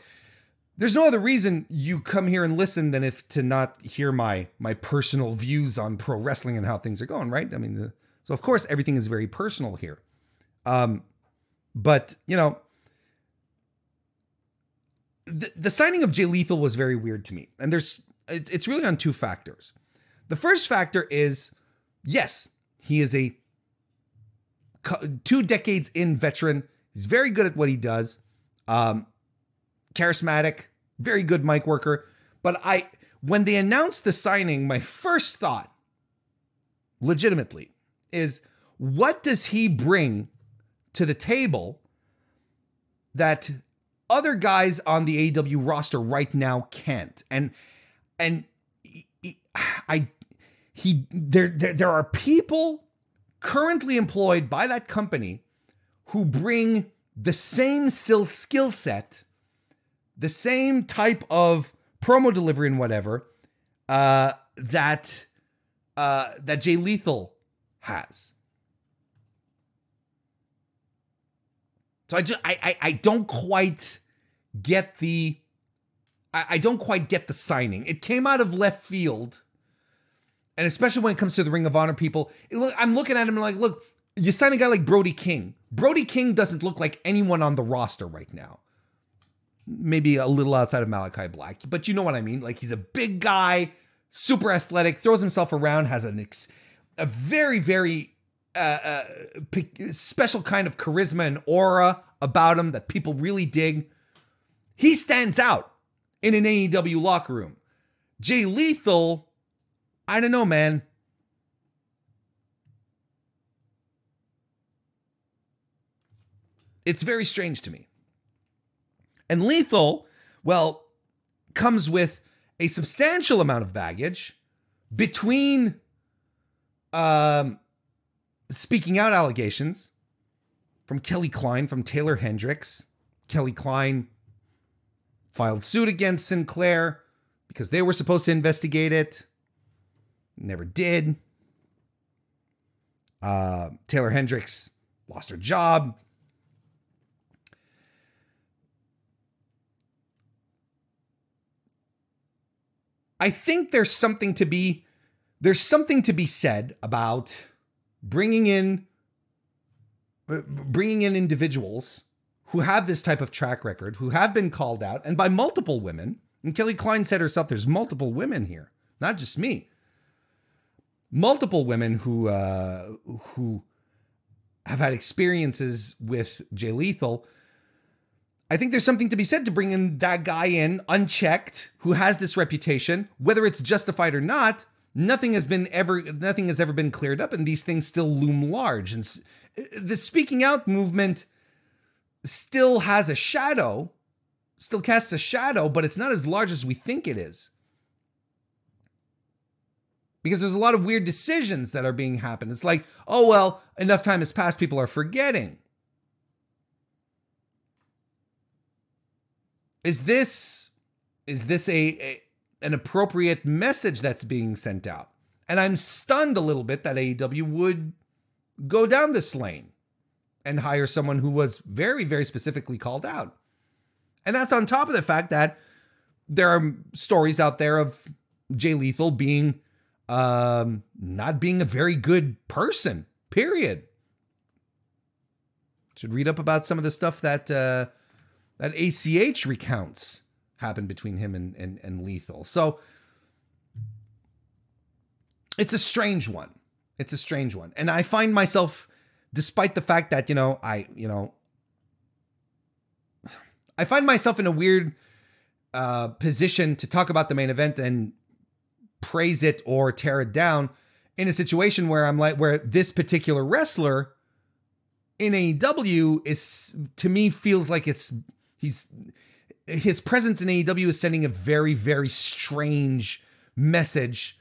there's no other reason you come here and listen than if to not hear my personal views on pro wrestling and how things are going, right? I mean, so of course everything is very personal here. But you know, the signing of Jay Lethal was very weird to me, and it's really on two factors. The first factor is, yes, he is a 2 decades in veteran. He's very good at what he does. Charismatic, very good mic worker. But when they announced the signing, my first thought, legitimately, is what does he bring to the table that other guys on the AEW roster right now can't? And there are people currently employed by that company who bring the same skill set, the same type of promo delivery and whatever, that Jay Lethal has. So I don't quite get the signing. It came out of left field. And especially when it comes to the Ring of Honor people, I'm looking at him and like, look, you sign a guy like Brody King. Brody King doesn't look like anyone on the roster right now. Maybe a little outside of Malakai Black, but you know what I mean. Like, he's a big guy, super athletic, throws himself around, has a very, very special kind of charisma and aura about him that people really dig. He stands out in an AEW locker room. Jay Lethal, I don't know, man. It's very strange to me. And Lethal, well, comes with a substantial amount of baggage between speaking out allegations from Kelly Klein, from Taylor Hendricks. Kelly Klein filed suit against Sinclair because they were supposed to investigate it. Never did. Taylor Hendricks lost her job. I think there's something to be said about bringing in individuals who have this type of track record, who have been called out, and by multiple women. And Kelly Klein said herself, there's multiple women here, not just me. Multiple women who have had experiences with Jay Lethal. I think there's something to be said to bringing that guy in unchecked, who has this reputation, whether it's justified or not. Nothing has ever been cleared up, and these things still loom large. And the speaking out movement still has a shadow, still casts a shadow, but it's not as large as we think it is. Because there's a lot of weird decisions that are being happened. It's like, oh, well, enough time has passed. People are forgetting. Is this an appropriate message that's being sent out? And I'm stunned a little bit that AEW would go down this lane and hire someone who was very, very specifically called out. And that's on top of the fact that there are stories out there of Jay Lethal being not being a very good person, period. Should read up about some of the stuff that that ACH recounts happened between him and Lethal. So it's a strange one. It's a strange one. And I find myself, despite the fact that, I find myself in a weird position to talk about the main event and praise it or tear it down in a situation where I'm like, where this particular wrestler in AEW is, to me, feels like it's, he's his presence in AEW is sending a very, very strange message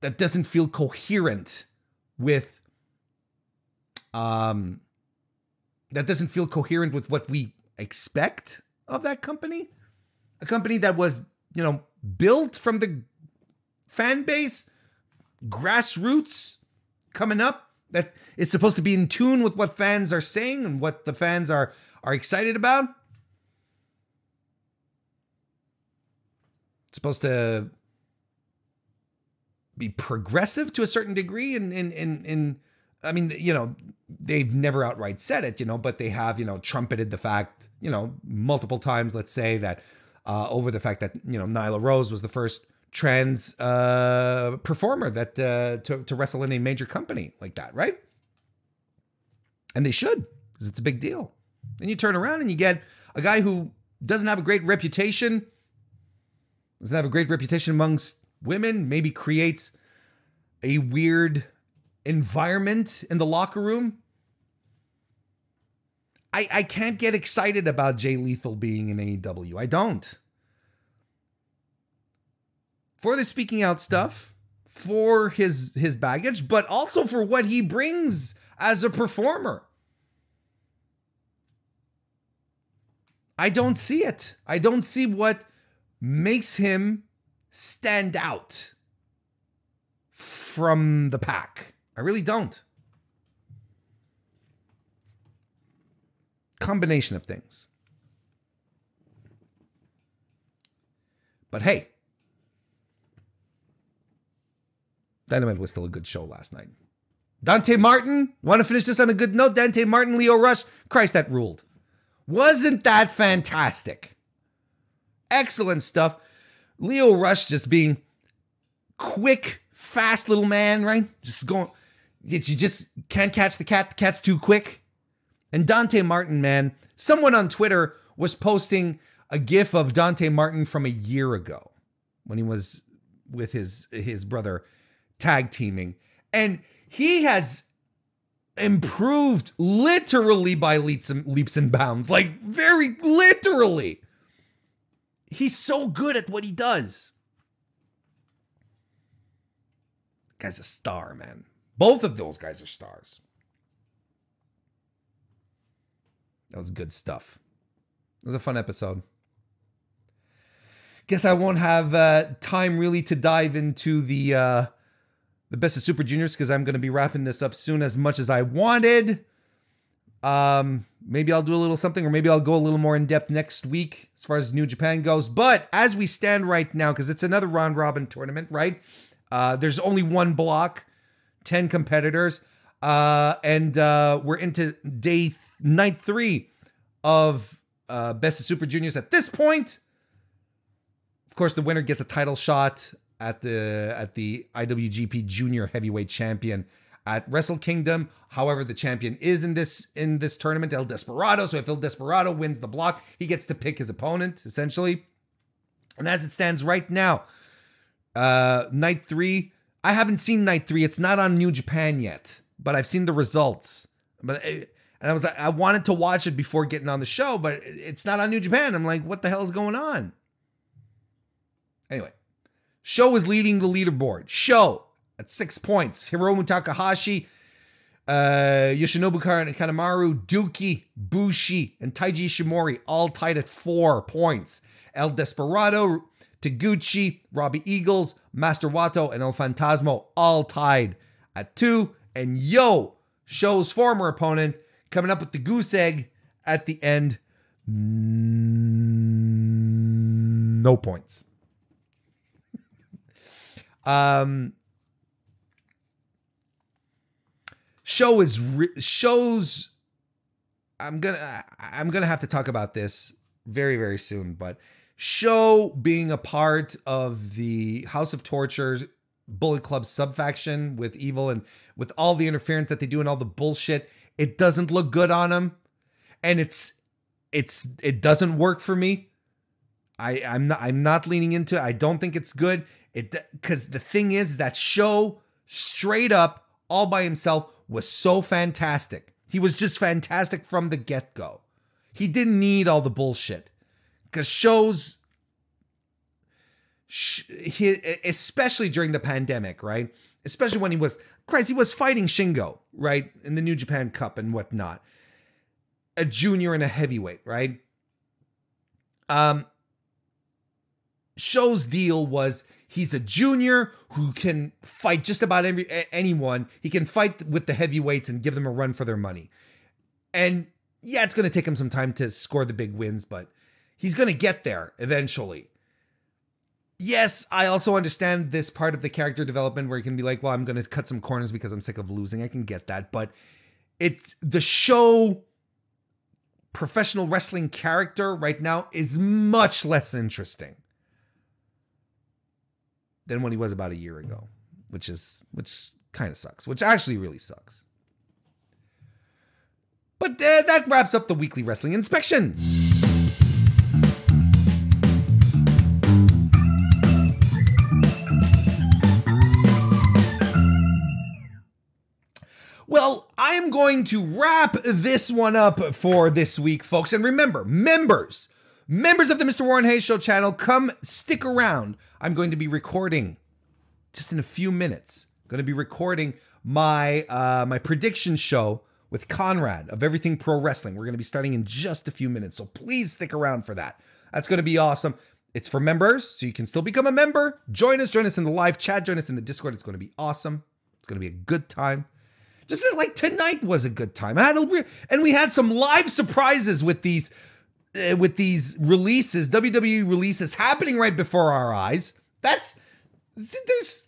that doesn't feel coherent with, that doesn't feel coherent with what we expect of that company. A company that was, you know, built from the fan base, grassroots coming up, that is supposed to be in tune with what fans are saying and what the fans are excited about. It's supposed to be progressive to a certain degree, and I mean, you know, they've never outright said it, you know, but they have, you know, trumpeted the fact, you know, multiple times, let's say, that over the fact that, you know, Nyla Rose was the first trans performer that to wrestle in a major company like that, right? And they should, because it's a big deal. Then you turn around and you get a guy who doesn't have a great reputation, doesn't have a great reputation amongst women, maybe creates a weird environment in the locker room. I can't get excited about Jay Lethal being in AEW. I don't. For the speaking out stuff, for his baggage, but also for what he brings as a performer. I don't see it. I don't see what makes him stand out from the pack. I really don't. Combination of things. But hey, Dynamite was still a good show last night. Dante Martin, want to finish this on a good note? Dante Martin, Lio Rush, Christ, that ruled. Wasn't that fantastic? Excellent stuff. Lio Rush just being quick, fast little man, right? Just going, you just can't catch the cat. The cat's too quick. And Dante Martin, man, someone on Twitter was posting a GIF of Dante Martin from a year ago when he was with his brother tag teaming, and he has improved literally by leaps and bounds, like very literally. He's so good at what he does. The guy's a star, man. Both of those guys are stars. That was good stuff. It was a fun episode. Guess I won't have time really to dive into the best of Super Juniors, because I'm going to be wrapping this up soon, as much as I wanted. Maybe I'll do a little something, or maybe I'll go a little more in depth next week as far as New Japan goes. But as we stand right now, because it's another round robin tournament, right? There's only one block, 10 competitors. And we're into night 3 of Best of Super Juniors at this point. Of course, the winner gets a title shot at the IWGP Junior Heavyweight Champion at Wrestle Kingdom. However, the champion is in this tournament, El Desperado. So if El Desperado wins the block, he gets to pick his opponent, essentially. And as it stands right now, night 3, I haven't seen night 3. It's not on New Japan yet, but I've seen the results. I wanted to watch it before getting on the show, but it's not on New Japan. I'm like, what the hell is going on? Anyway. Show is leading the leaderboard. Show at 6 points. Hiromu Takahashi, Yoshinobu Kanemaru, Duki, Bushi, and Taiji Ishimori all tied at 4 points. El Desperado, Taguchi, Robbie Eagles, Master Wato, and El Fantasmo all tied at 2. And Yo, Show's former opponent, coming up with the goose egg at the end. No points. Shows. I'm gonna have to talk about this very, very soon. But Show being a part of the House of Torture Bullet Club subfaction with Evil, and with all the interference that they do and all the bullshit, it doesn't look good on him, and it doesn't work for me. I'm not leaning into it. I don't think it's good. Because the thing is that Show, straight up, all by himself, was so fantastic. He was just fantastic from the get-go. He didn't need all the bullshit. Because shows, especially during the pandemic, right? Especially when he was, he was fighting Shingo, right? In the New Japan Cup and whatnot. A junior and a heavyweight, right? Show's deal was he's a junior who can fight just about anyone. He can fight with the heavyweights and give them a run for their money. And yeah, it's going to take him some time to score the big wins, but he's going to get there eventually. Yes, I also understand this part of the character development where you can be like, well, I'm going to cut some corners because I'm sick of losing. I can get that. But it's the show professional wrestling character right now is much less interesting than when he was about a year ago, which kind of sucks, which actually really sucks. But that wraps up the weekly wrestling inspection. Well, I am going to wrap this one up for this week, folks. And remember, members of the Mr. Warren Hayes Show channel, come stick around. I'm going to be recording just in a few minutes. I'm going to be recording my my prediction show with Conrad of Everything Pro Wrestling. We're going to be starting in just a few minutes, so please stick around for that. That's going to be awesome. It's for members, so you can still become a member. Join us in the live chat. Join us in the Discord. It's going to be awesome. It's going to be a good time. Just like tonight was a good time. And we had some live surprises with these. With these releases, WWE releases happening right before our eyes. There's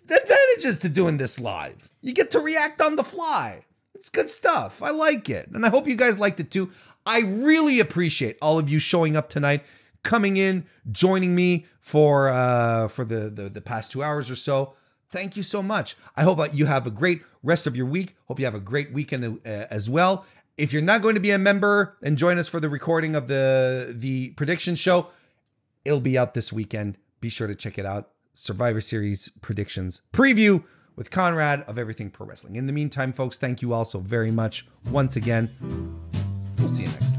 advantages to doing this live. You get to react on the fly. It's good stuff. I like it. And I hope you guys liked it too. I really appreciate all of you showing up tonight, coming in, joining me for the past 2 hours or so. Thank you so much. I hope you have a great rest of your week. Hope you have a great weekend as well. If you're not going to be a member and join us for the recording of the prediction show, it'll be out this weekend. Be sure to check it out. Survivor Series predictions preview with Conrad of Everything Pro Wrestling. In the meantime, folks, thank you all so very much once again. We'll see you next time.